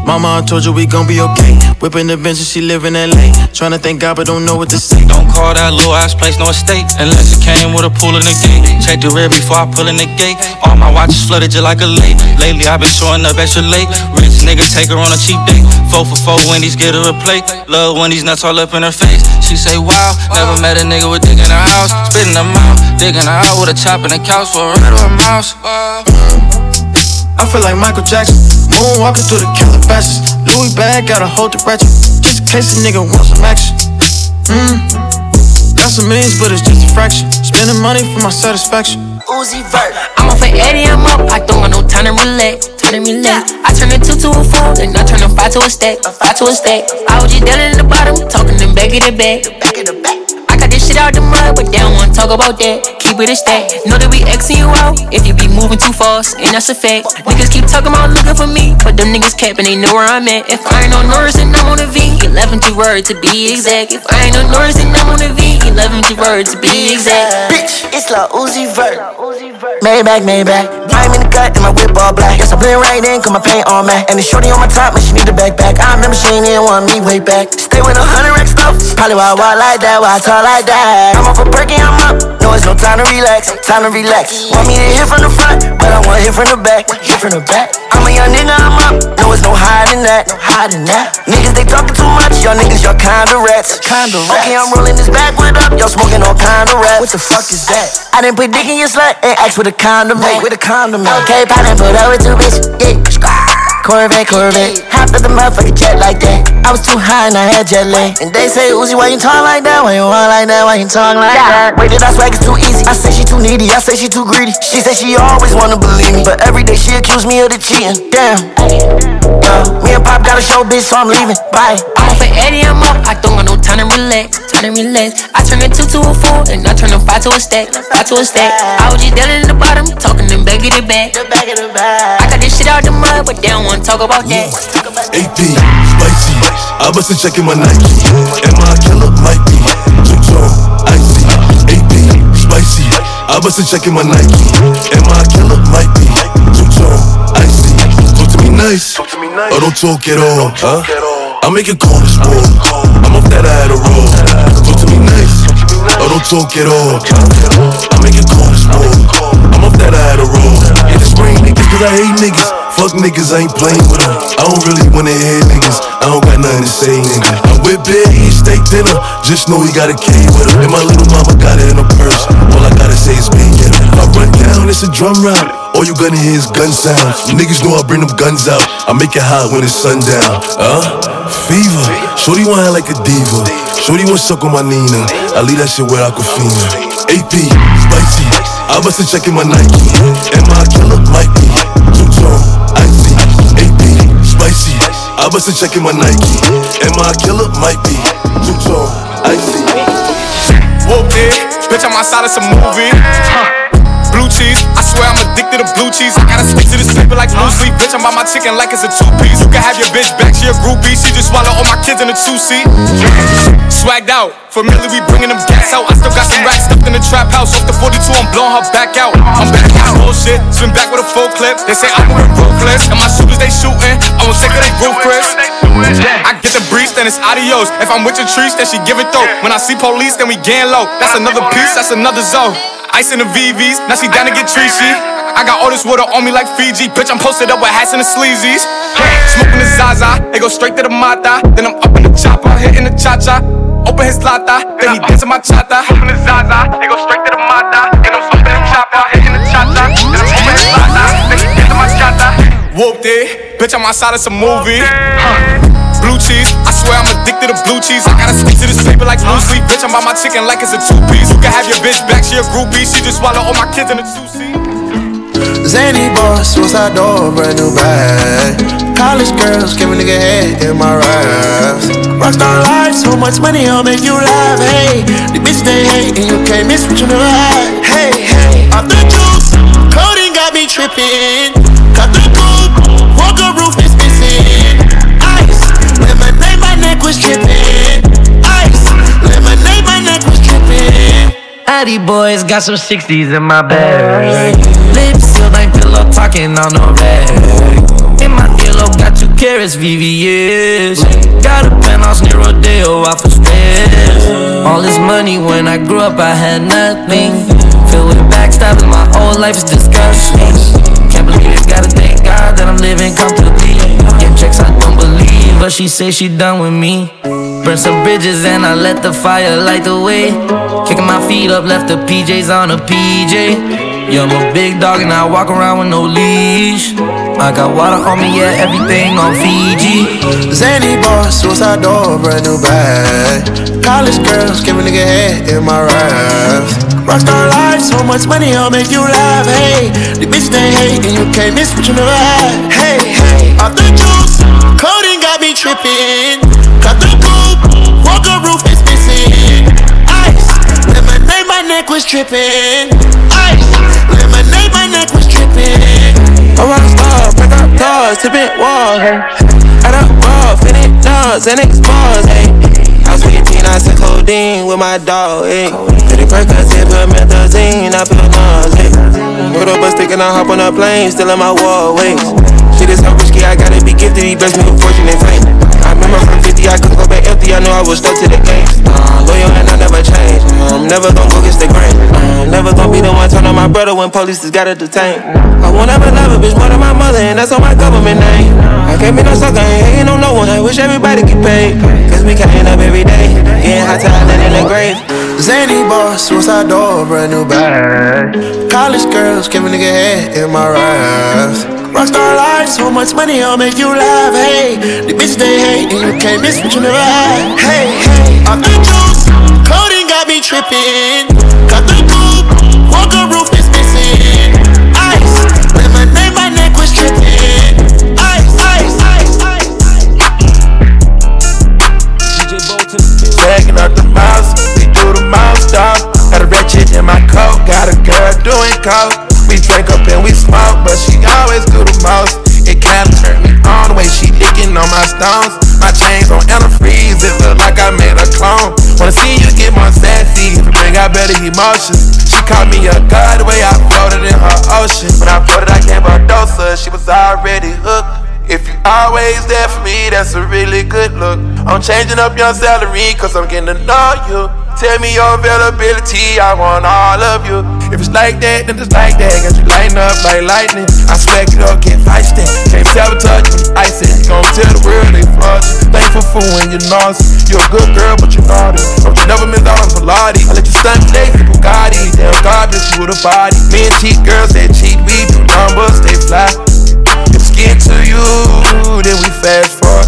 Mama, I told you we gon' be okay. Whipping the bench and she live in L A. Tryna thank God but don't know what to say. Don't call that little ass place no estate unless it came with a pool in the gate. Check the rear before I pull in the gate. All my watches flooded just like a lake. Lately I been showing up extra late. Rich nigga take her on a cheap date. Four for four Wendy's, get her a plate. Love when these nuts all up in her face. She say wow, never met a nigga with dick in her house. Spitting her mouth, digging her out with a chop in the couch for a rat or a mouse. I feel like Michael Jackson. Moonwalking through the Calabasas. Louis bag, gotta hold the ratchet, just in case a nigga wants some action. Mmm, got some millions, but it's just a fraction. Spending money for my satisfaction. Uzi Vert, I'm off at Eddie, I'm up. I don't want no time to relax. couldn't relate. I turned a two to a four, then I turned a five to a stack, a five to a stack. I was just dealing in the bottom, talking them back of the back. I got this shit out the mud, but they don't wanna talk about that. Keep it a stack. Know that we Xing you out if you be moving too fast, and that's a fact. Niggas keep talking about looking for me, but them niggas capping, they know where I'm at. If I ain't on Norris, then I'm on a V, eleventh word to be exact. If I ain't on Norris, then I'm on a V, eleventh word to be exact. Bitch, it's like Uzi Vert. Maybach, Maybach. I'm in the cut and my whip all black. Yes, I blend right in, cause my paint all matte. And the shorty on my top, man, she need the backpack. I remember she ain't even want me way back. Stay with a hundred rack stuff. Probably why I walk like that, why I talk like that. I'm off a break and I'm up. No, it's no time to relax, time to relax. Want me to hit from the front, but I want hit from the back. Hit from the back. I'm a young nigga, I'm up. No, it's no hiding that, no hiding that. Niggas, they talking too much. Y'all niggas, y'all kinda rats, kinda rats. Okay, I'm rolling this backward up. Y'all smoking all kinda rats. What the fuck is that? I didn't put dick in your slut. Ain't asked with a condom, hey, with a condom. Okay, pop and put over two bitch. Yeah, Corvette, Corvette. Hopped up the motherfucking jet like that. I was too high and I had jet lag. And they say, Uzi, why you talk like that? Why you walk like that? Why you talk like that? Wait, did I swag is too easy? I say she too needy, I say she too greedy. She say she always wanna believe me, but every day she accuse me of the cheating. Damn. Uh, me and Pop got a show, bitch, so I'm leaving. Bye. I'm off at Eddie, I'm up. I don't got no time to relax, time to relax. I turn a two to a four, and I turn a five to a stack, five to a stack. I was just dealing in the bottom, talking them back of the back. I got this shit out the mud, but they don't wanna talk about that. Yeah. A D, spicy. I bustin' checkin' my Nike. Am I a killer? Might be. Drink drunk, icy. A D. Spicy. I bustin' checkin' my Nike. Am I a killer? Might be. Juju, icy. Talk to me nice, talk to me nice. Or don't talk at all, huh? I'm making calls, bro. I'm off that I had a roll. Talk to me nice, or don't talk at all. I'm making calls, bro. I'm off that I had a roll. Hit the spring, niggas, cause I hate niggas. Fuck niggas, I ain't playing with them. I don't really wanna hear niggas. I don't got nothing to say, nigga. I whip it, eat steak dinner. Just know he got a key with him. And my little mama got it in her purse. All I gotta say is be it. If I run down, it's a drum round. All you gonna hear is gun sounds. Niggas know I bring them guns out. I make it hot when it's sundown. Huh? Fever. Shorty wanna act like a diva. Shorty wanna suck on my Nina. I leave that shit where I could feel it. A P, spicy. I bustin' checkin' my Nike. Am I a killer? Might be. Juju. Icy, A P, spicy. I bustin' checkin' my Nike. Am I a killer? Might be. Juju, icy. Whooped it, bitch. I'm outside of some movie. Huh. Blue cheese. I swear I'm addicted to blue cheese. I gotta stick to this paper like blue sleep, bitch. I'm by my chicken like it's a two piece. You can have your bitch back, she a groupie. She just swallow all my kids in a two seat. Swagged out. Familiar, we bringing them gas out. I still got some racks stuffed in the trap house. Off the forty-two, I'm blowing her back out. I'm back out. Bullshit, swim back with a full clip. They say I'm moving ruthless. And my shooters, they shooting. I'm gonna take her, they roof crisp. I get the breeze, then it's adios. If I'm with your trees, then she give it though. When I see police, then we gang low. That's another piece, that's another zone. Ice in the V Vs, now she down to get treachy. I got all this water on me like Fiji. Bitch, I'm posted up with hats and the sleazies. Smoking the Zaza, it go straight to the Mata. Then I'm up in the chopper, hitting the cha-cha. Open his lata, then he dancing my chata. Open his Zaza, they go straight to the Mata. And I'm open the chopper, hitting the chata. Then I'm open his lata, then he dancing my chata. Whooped it, bitch, I'm outside of some movie. Huh. Blue cheese, I swear I'm addicted to blue cheese. I gotta stick to this paper like blue sleep. Bitch, I'm by my chicken like it's a two piece. You can have your bitch back, she a groupie. She just swallow all my kids in a two seat. Zany boss, suicide door, brand new bag. College girls, give a nigga head in my raps. Rockstar life, so much money, I'll make you laugh. Hey, the bitch they hate, and you can't miss what you never had. Hey, hey, off the juice, coding got me tripping. Cut the coupe, walk the roof is missing. Ice, lemonade, my neck was tripping. Ice, lemonade, my neck was tripping. Addy boys got some sixties in my bag. Lips up my pillow, talking on the rag. In my earlobe, got two carrots, V V S. Got a penthouse near Rodeo, off of stairs. All this money, when I grew up, I had nothing. Filled with backstabbing, my whole life is disgusting. Can't believe it, gotta thank God that I'm living comfortably. Get checks, I don't believe, but she say she done with me. Burn some bridges and I let the fire light the way. Kicking my feet up, left the P Js on a P J. Yeah, I'm a big dog and I walk around with no leash. I got water on me, yeah, everything on Fiji. Zany boss, suicide door, brand new bag. College girls, give a nigga head in my raps. Rockstar life, so much money, I'll make you laugh. Hey, the bitch they hate, and you can't miss what you never had. Hey, hey, off the juice, coding got me tripping. Cut the coupe, walker roof is missing. Ice, lemonade, my neck was tripping. Ice, lemonade, my neck was tripping. A rockstar, break up doors, tipping walls. Hey, add up raw, finish dogs and explores. Hey. I was eighteen, I said codeine with my dog, ayy. Pretty Percocet, put methazine, I feel nauseous. Put up a stick and I hop on a plane, still in my wall ways. Shit is so risky, I gotta be gifted, he blessed me with fortune and fame. I remember from fifty, I could go back empty, I knew I was stuck to the game. Uh, loyal and I never change, I'm never gon' go against the grain. I'm never gon' be the one turn on my brother when police just gotta detain. I won't ever love a bitch more than my mother, and that's on my government name. I can't be no sucker, ain't hating on no one, I wish everybody could pay. Cause we can't end up every day, getting hot till I land in the grave. Zany boss, suicide door, brand new bag. College girls, give a nigga head in my raps. Rockstar life, so much money, I'll make you laugh. Hey, the bitch they hate, and you can't miss what you never had. Hey, hey, off the juice, coding got me tripping. Cut the coupe, walker roof is missing. Ice, lemonade, my neck was tripping. Taking up the miles, we do the miles, dog. Got a red chick in my coat, got a girl doing coke. We drink up and we smoke, but she always do the most. It kinda turned me on the way she digging on my stones. My chains on antifreeze, it look like I made a clone. Wanna see you get more sassy, bring out better emotions. She called me a god the way I floated in her ocean. When I floated, I gave her a dose of, she was already hooked. If you always there for me, that's a really good look. I'm changing up your salary, cause I'm getting to know you. Tell me your availability, I want all of you. If it's like that, then it's like that. Got you lighting up like lightning. I swear you don't get feisty. Can't sabotage you, ice it. You gon' tell the world they floss. Thankful for when you're nauseous. You're a good girl, but you're naughty. Don't you never miss out on Pilates. I let you stunt legs to Bugatti. Damn God bless you with a body. Men cheat, girls that cheat. We do numbers, they fly. Get to you, then we fast forward.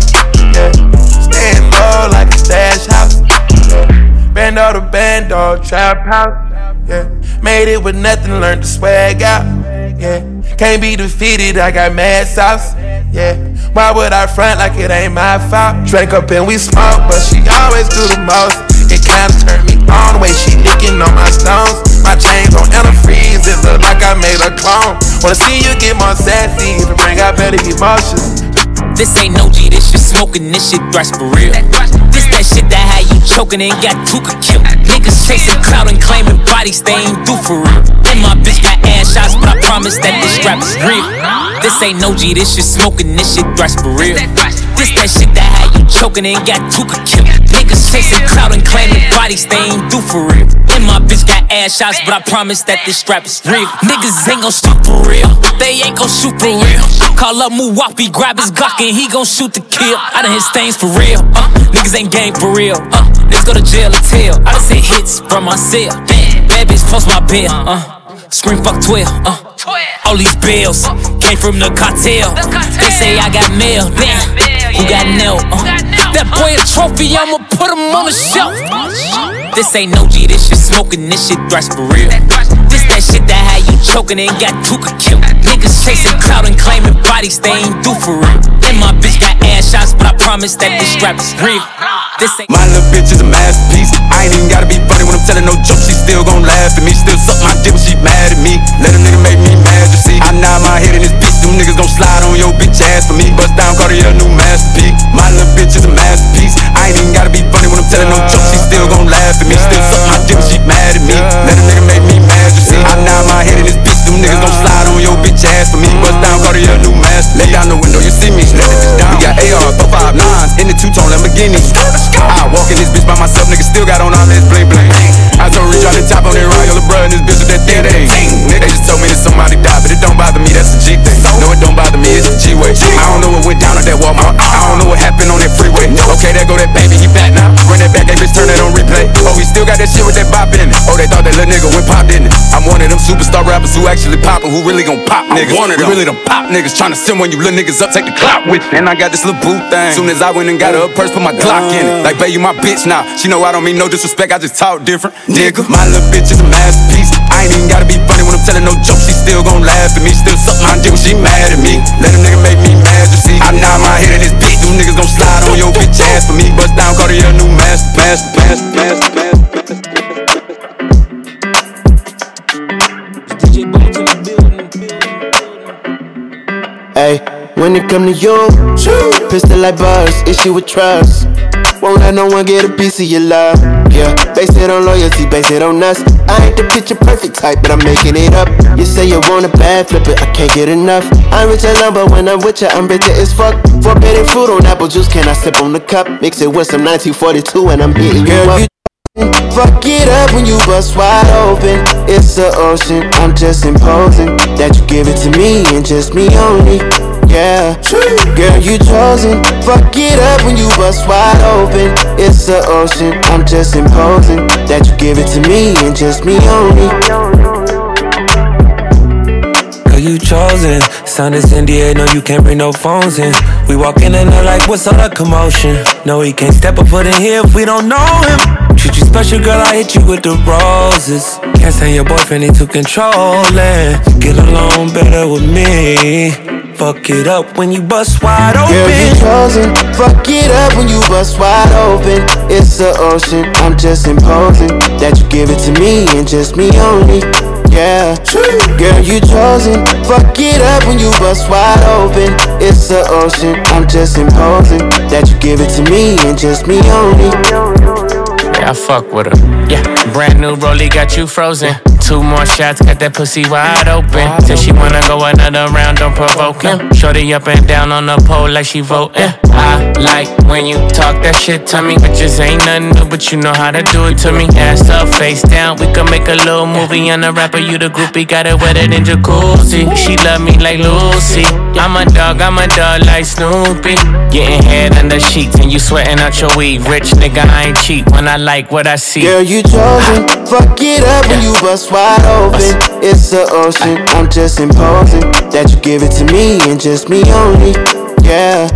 Yeah, stand low like a stash house. Yeah. Band all the band dog trap house. Yeah, made it with nothing, learned to swag out. Yeah, can't be defeated, I got mad sauce. Yeah, why would I front like it ain't my fault? Drank up and we smoke, but she always do the most. It kinda turned me on the way she licking on my stones. My chains on antifreeze, it look like I made a clone. Wanna see you get more sassy, to bring out better emotions. This ain't no G, this shit smoking, this shit thrash for real. This that shit that had you choking and got Tuka killed. Niggas chasing clout and claiming bodies they ain't do for real. And my bitch got ass shots, but I promise that this rap is real. This ain't no G, this shit smoking, this shit thrash for real. This that shit that had you choking and got Tuka killed. Niggas chasing clout and claiming bodies they ain't do for real. And my bitch got ass shots, but I promise that this rap is real. Niggas ain't gon' shoot for real, they ain't gon' shoot for real. Call up Muwapi, grab his Glock and he gon' shoot to kill. I done hit stains for real, uh, niggas ain't game for real. Uh, niggas go to jail and tell. I done sent hits from my cell. Bad bitch post my bill, uh. Scream fuck twelve, uh. All these bills came from the cartel. They say I got mail, damn. Who got nailed? Uh, that boy a trophy, I'ma put him on the shelf. This ain't no G, this shit smoking, this shit thrash for real. This that shit that had you choking and got Tuka killed. Niggas chasing clout and claiming bodies they ain't do for real. And my bitch got ass shots, but I promise that this rap is real. This ain't my little bitch is a masterpiece. I ain't even gotta be funny when I'm telling no joke. She still gon' laugh at me, still suck my dick when she mad at me. Let a nigga make me mad, you see. I nod my head in this bitch, them niggas gon' slide on your bitch ass for me. Bust down, call her your new masterpiece. My little bitch is a masterpiece. I ain't even gotta be funny when I'm telling no joke. She still gon' laugh at me, still suck my dick when she mad at me. Let a nigga make me mad, you see. I nod my head in this bitch, them niggas gon' slide on your bitch ass for me. Bust down, call her your new masterpiece. Lay down the window, you see me. Let it down. We got A Rs, four fifty-nines in the two-tone Lamborghinis. I walk in this bitch by myself, nigga still got on all this bling bling. I told Rich all the top on that ride, yo, LeBron, this bitch with that thing they Nigga, they just told me that somebody died, but it don't bother me, that's a G thing. No, it don't bother me, it's a G-way. I don't know what went down at that Walmart, I don't know what happened on that freeway. Okay, there go that baby, he back now. Run that back, that bitch, turn that on replay. Oh, he still got that shit with that bop in it. Oh, they thought that little nigga went pop, didn't it? I'm one of them superstar rappers who actually poppin', who really gon' pop niggas. One of them. We really them pop niggas, tryna send one you little niggas up, take the clock with you. And I got this little boo thing. Soon as I went and got her a purse, put my Glock in it. Like, babe, you my bitch now. She know I don't mean no disrespect, I just talk different. Nigga, my little bitch is a masterpiece. I ain't even gotta be funny when I'm telling no jokes. She still gon' laugh at me. Still suck my dick when she mad at me. Let a nigga make me mad, you see. I nod my head at this bitch. Them niggas gon' slide on your bitch ass for me. Bust down, call your new master, master, master, master, master, master. Ay, when it come to you, pistol like bars, issue with trust. Won't let no one get a piece of your love. Yeah, base it on loyalty, base it on us. I ain't the picture perfect type, but I'm making it up. You say you want a bad flip it, I can't get enough. I'm rich as love, but when I'm with you, I'm bitter as fuck. Forbidden fruit on apple juice, can I sip on the cup? Mix it with some nineteen forty-two and I'm hitting you up. Fuck it up when you bust wide open. It's the ocean, I'm just imposing that you give it to me and just me only. Yeah, girl, you chosen. Fuck it up when you bust wide open. It's the ocean, I'm just imposing that you give it to me and just me only. Girl, you chosen. Sound is in the air, no, you can't bring no phones in. We walk in and they're like, what's all the commotion? No, he can't step a foot in here if we don't know him. Treat you special, girl, I hit you with the roses. Can't stand your boyfriend, he too controlling. Get along better with me. Fuck it up when you bust wide open. Girl, you chosen. Fuck it up when you bust wide open. It's the ocean, I'm just imposing that you give it to me and just me only. Yeah, girl, you chosen. Fuck it up when you bust wide open. It's the ocean, I'm just imposing that you give it to me and just me only. I fuck with her. Yeah, brand new rollie got you frozen. Two more shots, got that pussy wide open. Till she wanna go another round, don't provoke him. Shorty up and down on the pole like she voting. I like when you talk that shit to me. Bitches ain't nothing new, but you know how to do it to me. Ass up, face down, we can make a little movie. I'm the rapper, you the groupie, got it wetter than jacuzzi. She love me like Lucy. I'm a dog, I'm a dog like Snoopy. Getting head under sheets and you sweating out your weed. Rich nigga, I ain't cheap when I like Like what I see. Girl, you chosen. Fuck it up when you bust wide open. It's the ocean, I'm just imposing that you give it to me and just me only. Yeah,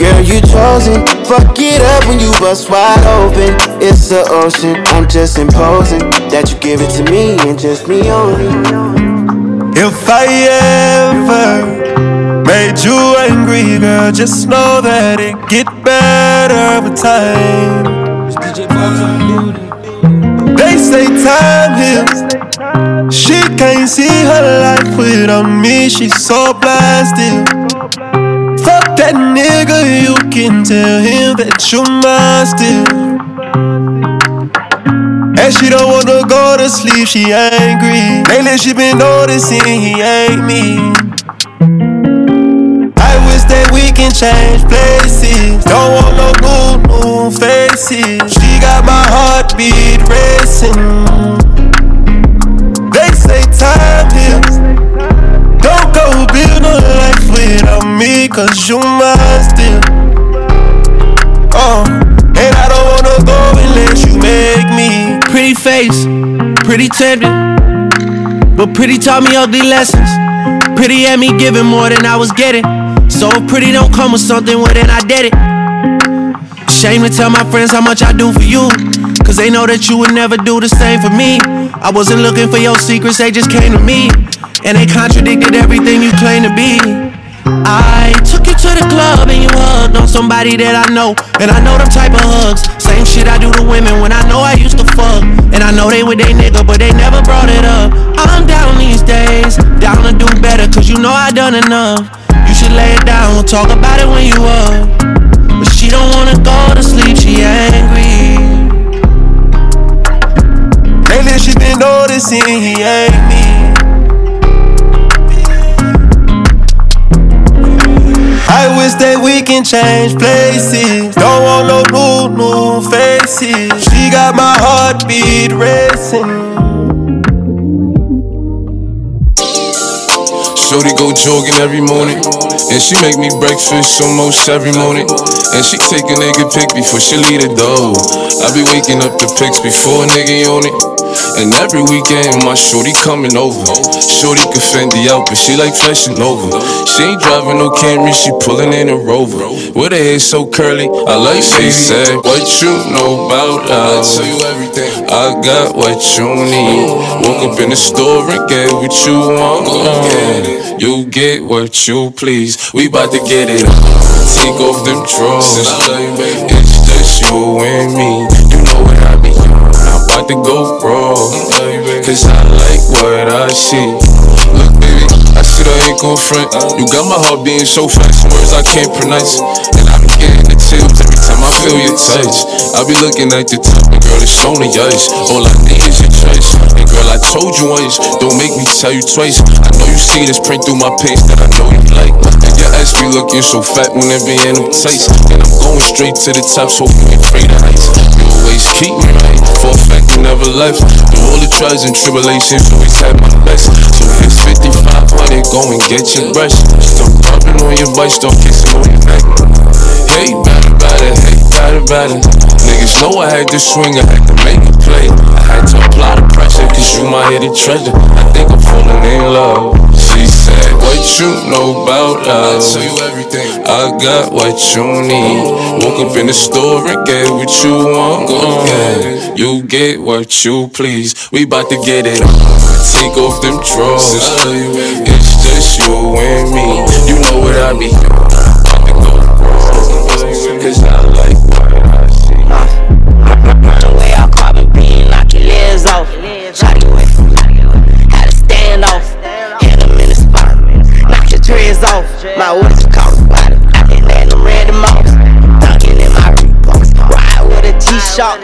girl, you chosen. Fuck it up when you bust wide open. It's the ocean, I'm just imposing that you give it to me and just me only. If I ever made you angry, girl, just know that it get better with time. They say time heals. She can't see her life without me. She's so blasted. Fuck that nigga, you can tell him that you're mine still. And she don't wanna go to sleep, she angry. Lately she been noticing he ain't me. That we can change places. Don't want no new, new faces. She got my heartbeat racing. They say time heals. Don't go build no life without me, cause you mine still. Oh, uh, and I don't wanna go unless you make me. Pretty face, pretty tempting, but pretty taught me ugly lessons. Pretty had me giving more than I was getting. So pretty don't come with something, well then I did it. Shame to tell my friends how much I do for you, cause they know that you would never do the same for me. I wasn't looking for your secrets, they just came to me. And they contradicted everything you claim to be. I took you to the club and you hugged on somebody that I know. And I know them type of hugs. Same shit I do to women when I know I used to fuck. And I know they with they nigga, but they never brought it up. I'm down these days, down to do better, cause you know I done enough. You should lay it down, talk about it when you up. But she don't wanna go to sleep, she angry. Lately she been noticing he ain't me. I wish that we can change places. Don't want no new, new faces. She got my heartbeat racing. Shorty go jogging every morning, and she make me breakfast almost every morning. And she take a nigga pic before she leave the door. I be waking up the pics before a nigga on it. And every weekend my shorty coming over. Shorty can fend the out, but she like flashing over. She ain't driving no Camry, she pulling in a Rover. With her hair so curly, I like she said. What you know about us? I tell you everything. I got what you need. Walk up in the store and get what you want. You get what you please. We bout to get it. Take off them drawers. It's just you and me. You know what I mean. I'm about to go wrong, cause I like what I see. Look baby, I said I ain't gon' front. You got my heart beating so fast, some words I can't pronounce. And I be getting the chills every time I feel your touch. I be looking at the top and girl it's only ice. All I need is your choice. And girl I told you once, don't make me tell you twice. I know you see this print through my pants that I know you like. And your ass be looking so fat when it be in them tights. And I'm going straight to the top so we ain't afraid of heights. You always keep me right, for a fact you never left. Through all the trials and tribulations, always had my best. So here's fifty-five hundred, go and get your brush. Stop dropping on your bike, stop kissing on your neck. Hey, better, better, hey, better, better. Niggas know I had to swing, I had to make a play. I had to apply the pressure, cause you my hidden treasure. I think I'm falling in love. She said, what you know about us? I tell you everything. I got what you need. Walk up in the store and get what you want. Yeah. You get what you please. We bout to get it on. Take off them drawers. It's just you and me. You know what I mean. I can go wrong, cause I like what I see. The way I caught me being knock your legs off. Try to wait for me. Had to stand off. Dreads off, my what you call it body. I been letting them random mouse. Dunking in my Reeboks. Ride with a G-Shock.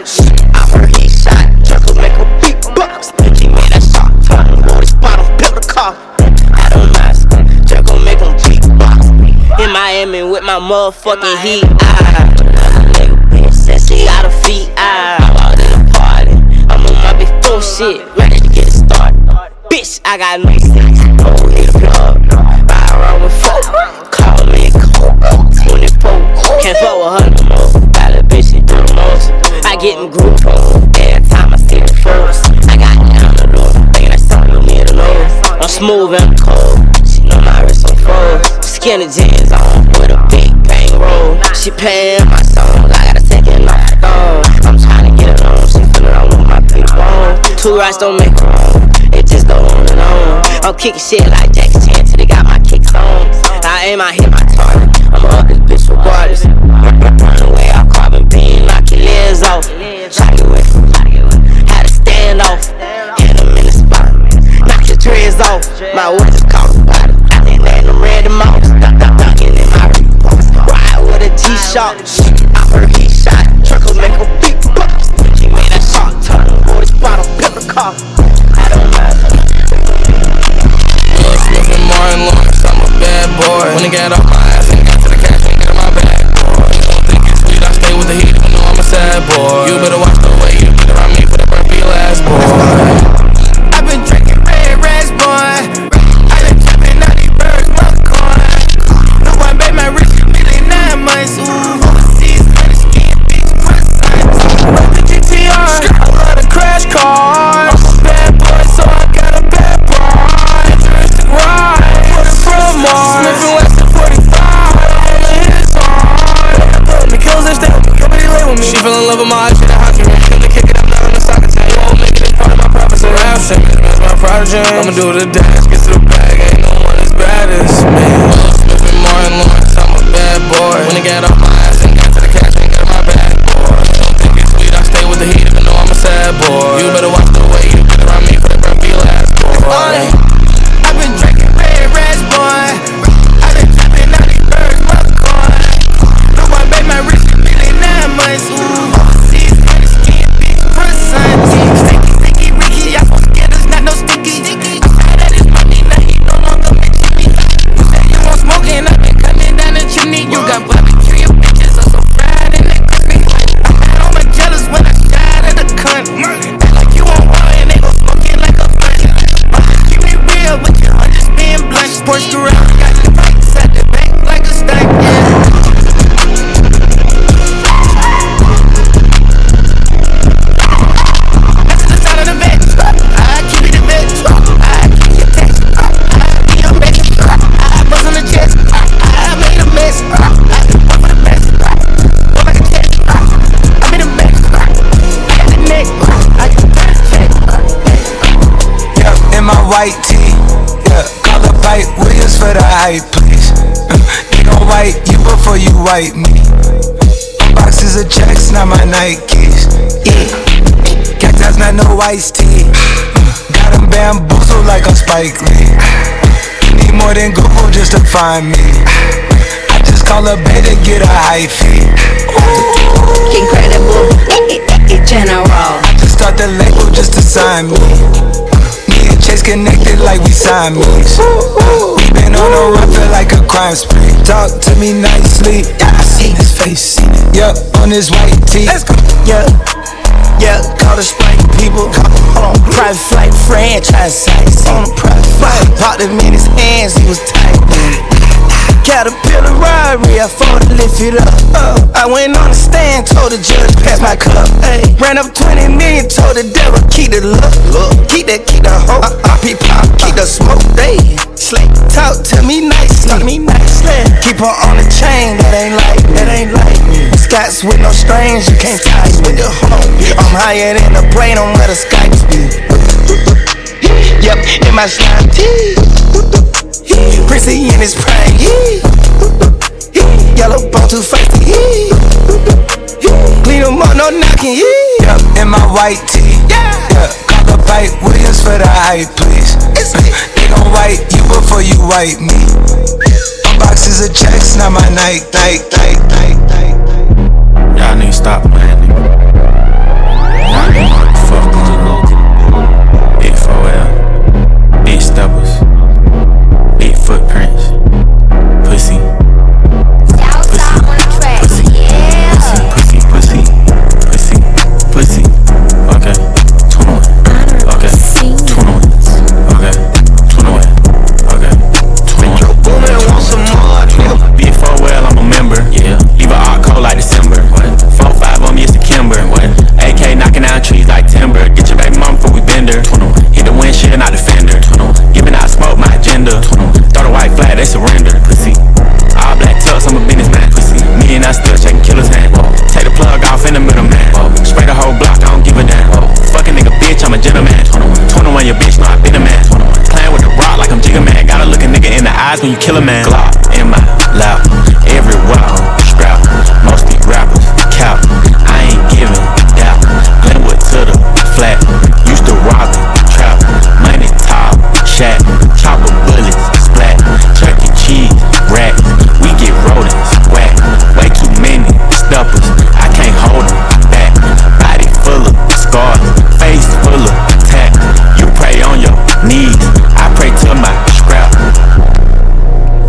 I'm her heat shot. Jerkles make a big bucks. Bitchy made a shot. Fucking roll this bottle, build a car. I don't mind. Jerkles make them big bucks. In Miami with my motherfucking heat. I little bitch says she out of feet. I I'm out in the party. I'm on my big four shit. Ready to get started. Bitch, I got no sense. Don't need a plug. Call me twenty-four. Can't fuck with her no more. Dollar bitch, she do the most. I get in group on. Every time I see the first. I got down the door. Thinking that's something to me to know. I'm smooth and I'm cold. She know my wrist on froze. Skinny jeans on with a big bang roll. She paying my songs. I got a second off the phone. I'm trying to get it on. She feeling I want my big bone. Two rights don't make a wrong. It just go on and on. I'm kicking shit like Jackie Chan till they got my kicks on. I aim, I hit my target. I'm up this bitch regardless. Run away, I'm carbon bean, knock your legs off. Try to win, had to stand off. Hit them in the spot, knock your dreads off. My what is called a body. I been letting them red them off. Dunking in my Reeboks. Ride with a G-Shock. I'm her heat shot. Truckles make a big bucks. She made a shot. Turn them boys, bottle, pepper car. I don't mind. Martin Lawrence, I'm a bad boy. When I got off my ass and got to the cash and got my back, boy. You don't think it's sweet, I stay with the heat, you know I'm a sad boy. You better watch the way you put around me for the burpee last, boy. I've been drinking red rags, boy. I've been jumping out these birds, my corn. No one made my rich really nine months, ooh. Overseas, let it skin, bitch, my son. Run the G T R, I love the crash cars. I'm a bad boy, so I got a bad boy. Sniffin' less than forty-five. I'm a hit song. The kills and stuff. Nobody lay with me. She fell in love with my shit. I hockey ring. Come to kick it up now in the soccer team. You won't make it. It's part of my prophecy. Rap shit. That's my prodigy. I'ma do the dash. Get to the bag. Ain't no one as bad as me. Will Smith and Martin Lawrence. I'm a bad boy. When I got off my ass and got to the cash and got my bag, boy. Don't think it's sweet. I stay with the heat even though I'm a sad boy. You better watch the way you put around me for the burpee last, boy. white tee, yeah. Call up Mike Williams for the hype, please. They gon' white you before you white me. Boxes of checks, not my Nikes. Yeah, cacti's not no iced tea. Got 'em bamboozled like I'm Spike Lee. Need more than Google just to find me. I just call up Bay to get a high fee. Ooh. Incredible, general. I just start the label just to sign me. Chase connected like we signed moves. We been on a run, feel like a crime spree. Talk to me nicely. I seen his face. Yup, yeah, on his white tee. Let's go. Yeah, yeah, call the Sprite people. Hold on, private flight franchise sites. On a private flight, popped him in his hands. He was tight. Caterpillar robbery, I fought to lift it up. Uh, I went on the stand, told the judge pass my cup. Ay, ran up twenty million, told the devil keep the luck. Look, keep that, keep the hope. Uh, uh, P pop, keep the smoke. Ay, slick, talk to me nicely. Talk me nicely. Keep her on the chain, that ain't like, that ain't like me. Scots with no strings, you can't tie with the home. I'm higher than the plane, I'm where the Skypes be. Yep, in my slime tee. Prissy in his prime, yellow bone too feisty. Clean him up, no knocking. Yup, in my white tee. Yeah, call up Mike Williams for the hype, please. They gon' white you before you white me. Boxes of checks, not my Nike, Nike, Nike, Nike, Nike. Y'all need to stop playing, nigga. Y'all need to fuck with the local. Big four L, big steppers. Footprints, pussy, pussy, pussy, pussy, pussy, pussy, pussy, pussy, okay, twenty-one, okay, twenty-one, okay, twenty-one, okay, twenty-one. Woman want some more, nigga. B four L, I'm a member, yeah. Leave an art code like December, what? four five on me, it's the Kimber, what? A K knocking out trees like timber. Get your baby mom before we bend her, twenty-one. Hit the windshield and not the fender, twenty-one. Giving out smoke, my agenda, twenty-one. Throw the white flag, they surrender, pussy. All black tux, I'm a businessman, pussy. Me and I still shaking killer's hand. Take the plug off in the middle, man. Spray the whole block, I don't give a damn. Fuck a nigga, bitch, I'm a gentleman. twenty-one, your bitch, no, I been a man. Playing with the rock like I'm Jigga Man. Gotta look a nigga in the eyes when you kill a man. Glock in my loud, every wild scrap. Most these rappers cap. I ain't giving a doubt. Glenwood to the flat. Used to rob it, trap. Money top, shack. Chopper bullets. Chuck E. Cheese, rats, we get rodents, whack. Way too many stuffers, I can't hold them back. Body full of scars, face full of attacks. You pray on your knees, I pray to my scrap.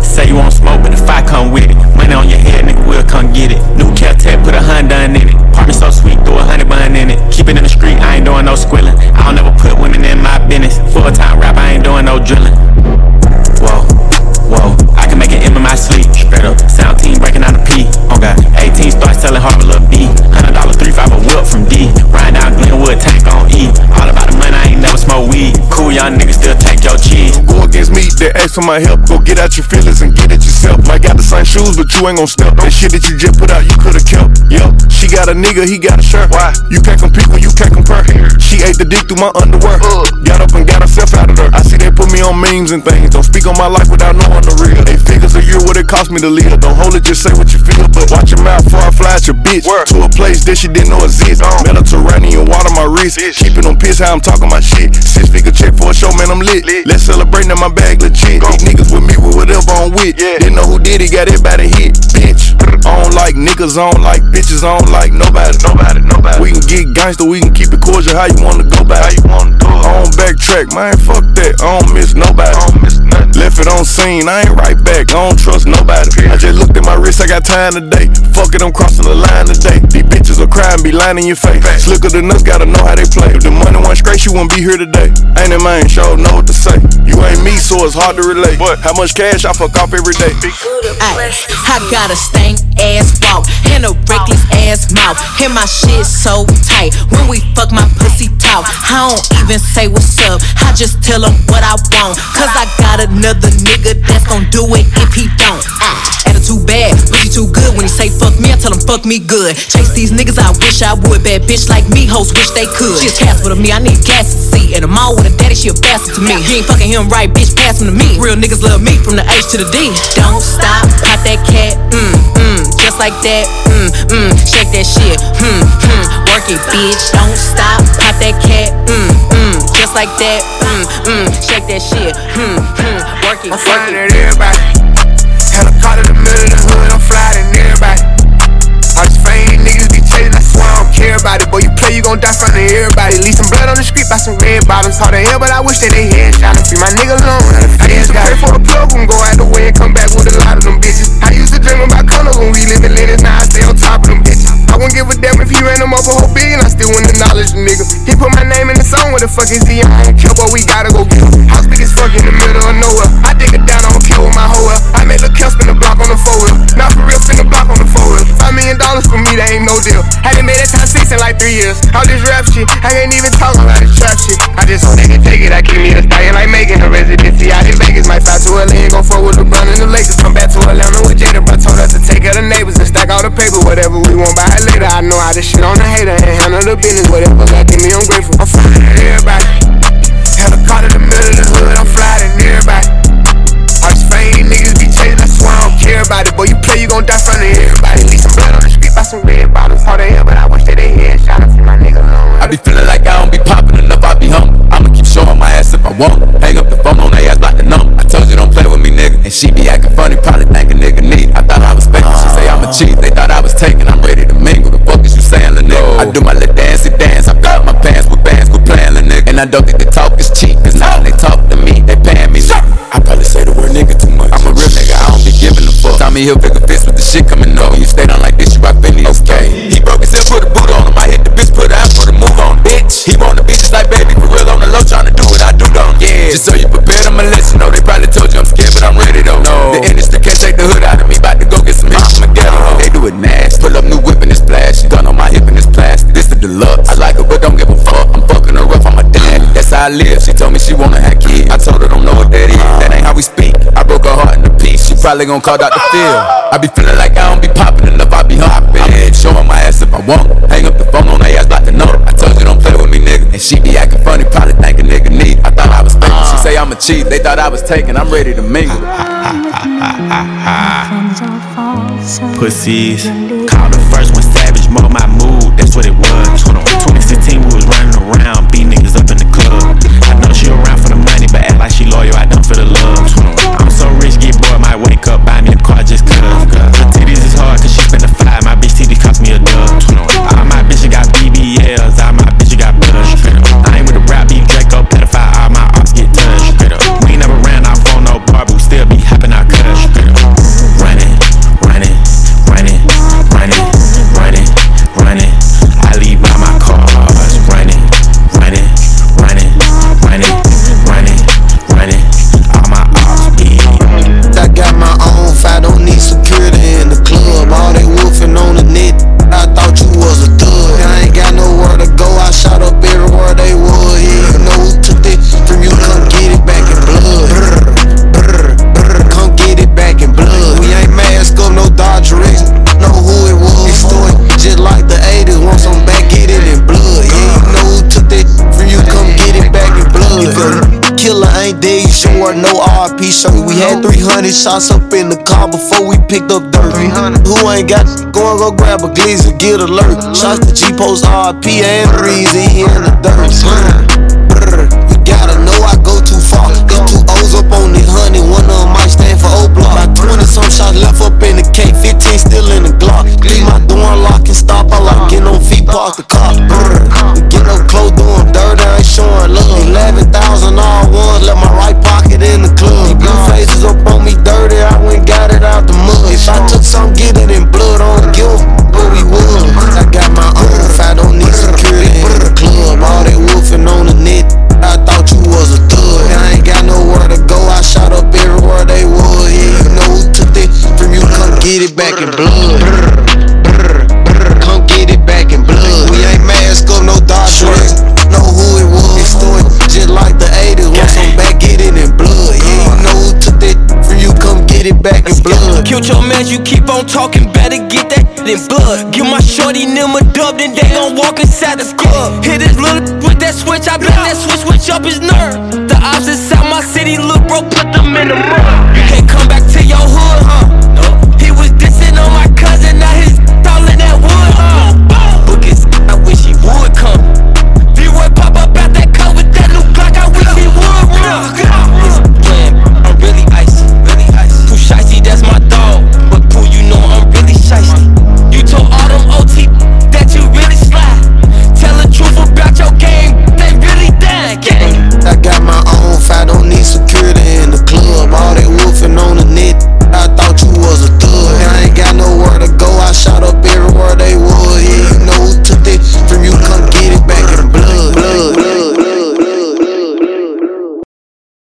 Say you won't smoke, but if I come with it, money on your head, nigga, we'll come get it. New Caltech, put a Honda in it. Apartment so sweet, throw a hundred bun in it. Keep it in the street, I ain't doing no squilling. I don't ever put women in my business. Full time rap, I ain't doing no drilling. Whoa. Whoa, I can make an M in my sleep. Straight up, sound team breaking out a P. On God, eighteen starts selling hard with a B. Hundred dollar three five a whip from D. Ride down Glenwood, tank on E. All about the money, I ain't never smoke weed. Cool, y'all niggas still take your cheese. Go against me, that ask for my help. Go get out your feelings and get it yourself. I got the same shoes, but you ain't gon' step. That shit that you just put out, you coulda kept. Yo, she got a nigga, he got a shirt. Why? You can't compete when you can't compare. She ate the dick through my underwear. Uh. Got up and got herself out of there. I see they put me on memes and things. Don't speak on my life without knowing. The real. Eight figures a year, what it cost me to live. Don't hold it, just say what you feel. But watch your mouth before I fly at your bitch. Word. To a place that she didn't know exists. Uh. Mediterranean water my wrist. Bitch. Keeping on piss how I'm talking my shit. Six figure check for a show, man, I'm lit. lit. Let's celebrate now, my bag legit. Go. These niggas with me with whatever I'm with. Yeah. Didn't know who did it, got everybody hit. Bitch. I don't like niggas, I don't like bitches, I don't like nobody. Nobody, nobody. We can get gangster, we can keep it cordial. How you wanna go back? How you wanna do it? I don't backtrack, man, fuck that. I don't miss nobody. I don't miss nothing. Left it on scene. I ain't right back, I don't trust nobody. I just looked at my wrist, I got time today. Fuck it, I'm crossing the line today. These bitches will cry and be lying in your face. Slicker than us, gotta know how they play. If the money went straight, she wouldn't be here today. Ain't them, I ain't sure know what to say. You ain't me, so it's hard to relate. But how much cash I fuck off every day? Ay, I got a stank ass walk and a reckless ass mouth. And my shit so tight, when we fuck my pussy talk. I don't even say what's up, I just tell them what I want. Cause I got another nigga that gon' do it if he don't. Ah, attitude bad, but he too good. When he say fuck me, I tell him fuck me good. Chase these niggas, I wish I would. Bad bitch like me, hoes wish they could. She a casper to me, I need gas to see. And a mall with a daddy, she a bastard to me. You ain't fucking him right, bitch, pass him to me. Real niggas love me from the H to the D. Don't stop, pop that cat, mm, mm, just like that, mm, mm, shake that shit, mm, mm, work it, bitch. Don't stop, pop that cat, mm, mm, just like that, mm, mm, shake that shit, mm, mm, work it, I'm fucking at everybody. Helicopter the middle of the hood, I'm flying everybody. All these fame niggas be chasing, I swear I don't care about it. Boy, you play, you gon' die in front of everybody. Leave some blood on the street by some red bottoms. Hard to hell, but I wish that they had shot to free my nigga alone. I used to pay for the plug and go out the way and come back with a lot of them bitches. I used to dream about colors when we live in Lennox, now I stay on top of them bitches. I wouldn't give a damn if he ran them up a whole billion, I still wouldn't acknowledge the nigga. He put my name in the song, what the fuck is he? I don't care, but we gotta go get him. House big as fuck in the middle of nowhere. I dig it down, I don't care with my hoe up. I made Lil' Kel spin the block on the four-wheel. Not for real, spin the block on the four-wheel. Five million dollars for me, that ain't no deal. Haven't made that time six in like three years. All this rap shit, I can't even talk about this trap shit. I just hope they can take it, I keep me a style like making a residency out in Vegas. Might fly to L A and go forward with LeBron and the Lakers. Come back to eleven with Jada, but told us to take care of the neighbors and stack all the paper. Whatever we want, buy it later. I know how to shit on the hater and handle the business. Whatever got to me, I'm grateful. I'm flying at everybody. Helicopter the middle of the hood, I'm flying at everybody. All these fame niggas be chasing, I swear I don't care about it. Boy, you play, you gon' die in front of everybody. Leave some blood on the street by some red bottles. Hard to hell, but I wish that they had shot up for my nigga alone. I be feeling like I don't be popping enough, I be humble. I'ma keep showing my ass if I want. Hang up the phone on their ass, block the number. I told you don't play with me, nigga. And she be acting funny, probably think a nigga need. I thought I was faking, she say I'm a cheat. They thought I was taking, I'm ready to mingle. The fuck is you saying, lil' nigga? I do my little dancey dance, I got my pants with bands, quit playing, lil' nigga. And I don't think the talk is cheap, cause now they talk to me, they paying me. I probably say the word nigga too much. I'm a real nigga, I don't be giving a fuck. Tommy Hill pick a fist with the shit coming up. When you stay down like this, you rock Benny, okay. He broke his hip, put a boot on him. I hit the bitch, put out for the move on, bitch. He wanna be just like baby, for real on the low, tryna do what I do, don't. Yeah, just so you prepared, I'ma let you know. They probably told you I'm scared, but I'm ready though. No. The industry can't take the hood out of me, bout to go get some bitch from a ghetto. They do it nasty, pull up new whip and it's flash. Gun on my hip and it's plastic. This the deluxe, I like her, but don't give a fuck. I'm fucking her rough, I'm a dad. That's how I live. She told me she wanna have kids. I told her don't know what that is. That ain't how we speak. I broke her heart in a piece. She probably gon' call Doctor Phil. I be feeling like I don't be popping enough. I be hopping. I'm showing my ass if I want. Hang up the phone on her ass like the number. I told you don't play with me, nigga. And she be acting funny, probably think a nigga need. I thought I was faking. She say I'm a cheat. They thought I was taking. I'm ready to mingle. Pussies. Call the first one savage. Mark my mood. That's what it was. twenty sixteen, we was running around, beat niggas up in the club. I know she around for the money, but act like she loyal. I done for the love. I'm so rich, get bored, might wake up, buy me a car just cuz. Her titties is hard, cause she spend a five. My bitch titties cost me a dub. All my bitch, you got B B Ls. All my bitch, you got buzz. I ain't with the rap, be Draco, pedophile. All my ops get touched. We ain't never ran off on no bar, but we still be hopping out cuz. Running, running, running, running, running, running. I leave by my cars. Running, running, running, running, running, running. All my ops be. I got my own fight, don't need security in the club. All they wolfing on the net, I thought you was a thug. I ain't got nowhere to go, I shot up everywhere they would. Yeah, you know who took it from you, come get it back in blood. Brr, brr, brr, come get it back in blood. We ain't mask up, no Dodger X, know who it was. It's doing just like the eighties, want some back, get it in blood. Yeah, you know who took that from you, come get it back in blood. Killer ain't dead, you sure no R I P shirt. We had three hundred shots up in the car before we picked up dirt. Who ain't got going, go grab a glizzy, get alert. Shots to G-Post, R I P, and Breezy in the dirt. You gotta know I go too far. It's two O's up on this honey, one of them might stand for O-Block. About twenty some shots left up in the K, fifteen still in the Glock. Leave my door unlocked and stop, I like get on feet, park the car. Get up close, doing dirt, I ain't showing love. eleven thousand all ones, left my right pocket in the club. Blue faces up on me dirty, I went got it out the mud. If I took some, get it in blood, I don't give but we would. I got my own, if I don't need security in the club. All they wolfing on the net, I thought you was a thug. I ain't got nowhere to go, I shot up everywhere they would. Yeah, you know who took it from you, come get it back in blood. Brr, brr, brr, come get it back in blood. We ain't mask up, no Dodgers, know who it was. It's doing just like the eighties, want some back, get it in blood. Yeah, you know who took it from you, come get it back in blood. Cute your man, you keep on talking, better get that than blood. Give my shorty them a dub, then they gon' walk inside the club. Hit this little with that switch, I block that switch, switch up his nerve. The ops inside my city look, bro, put them in the mud. You can't come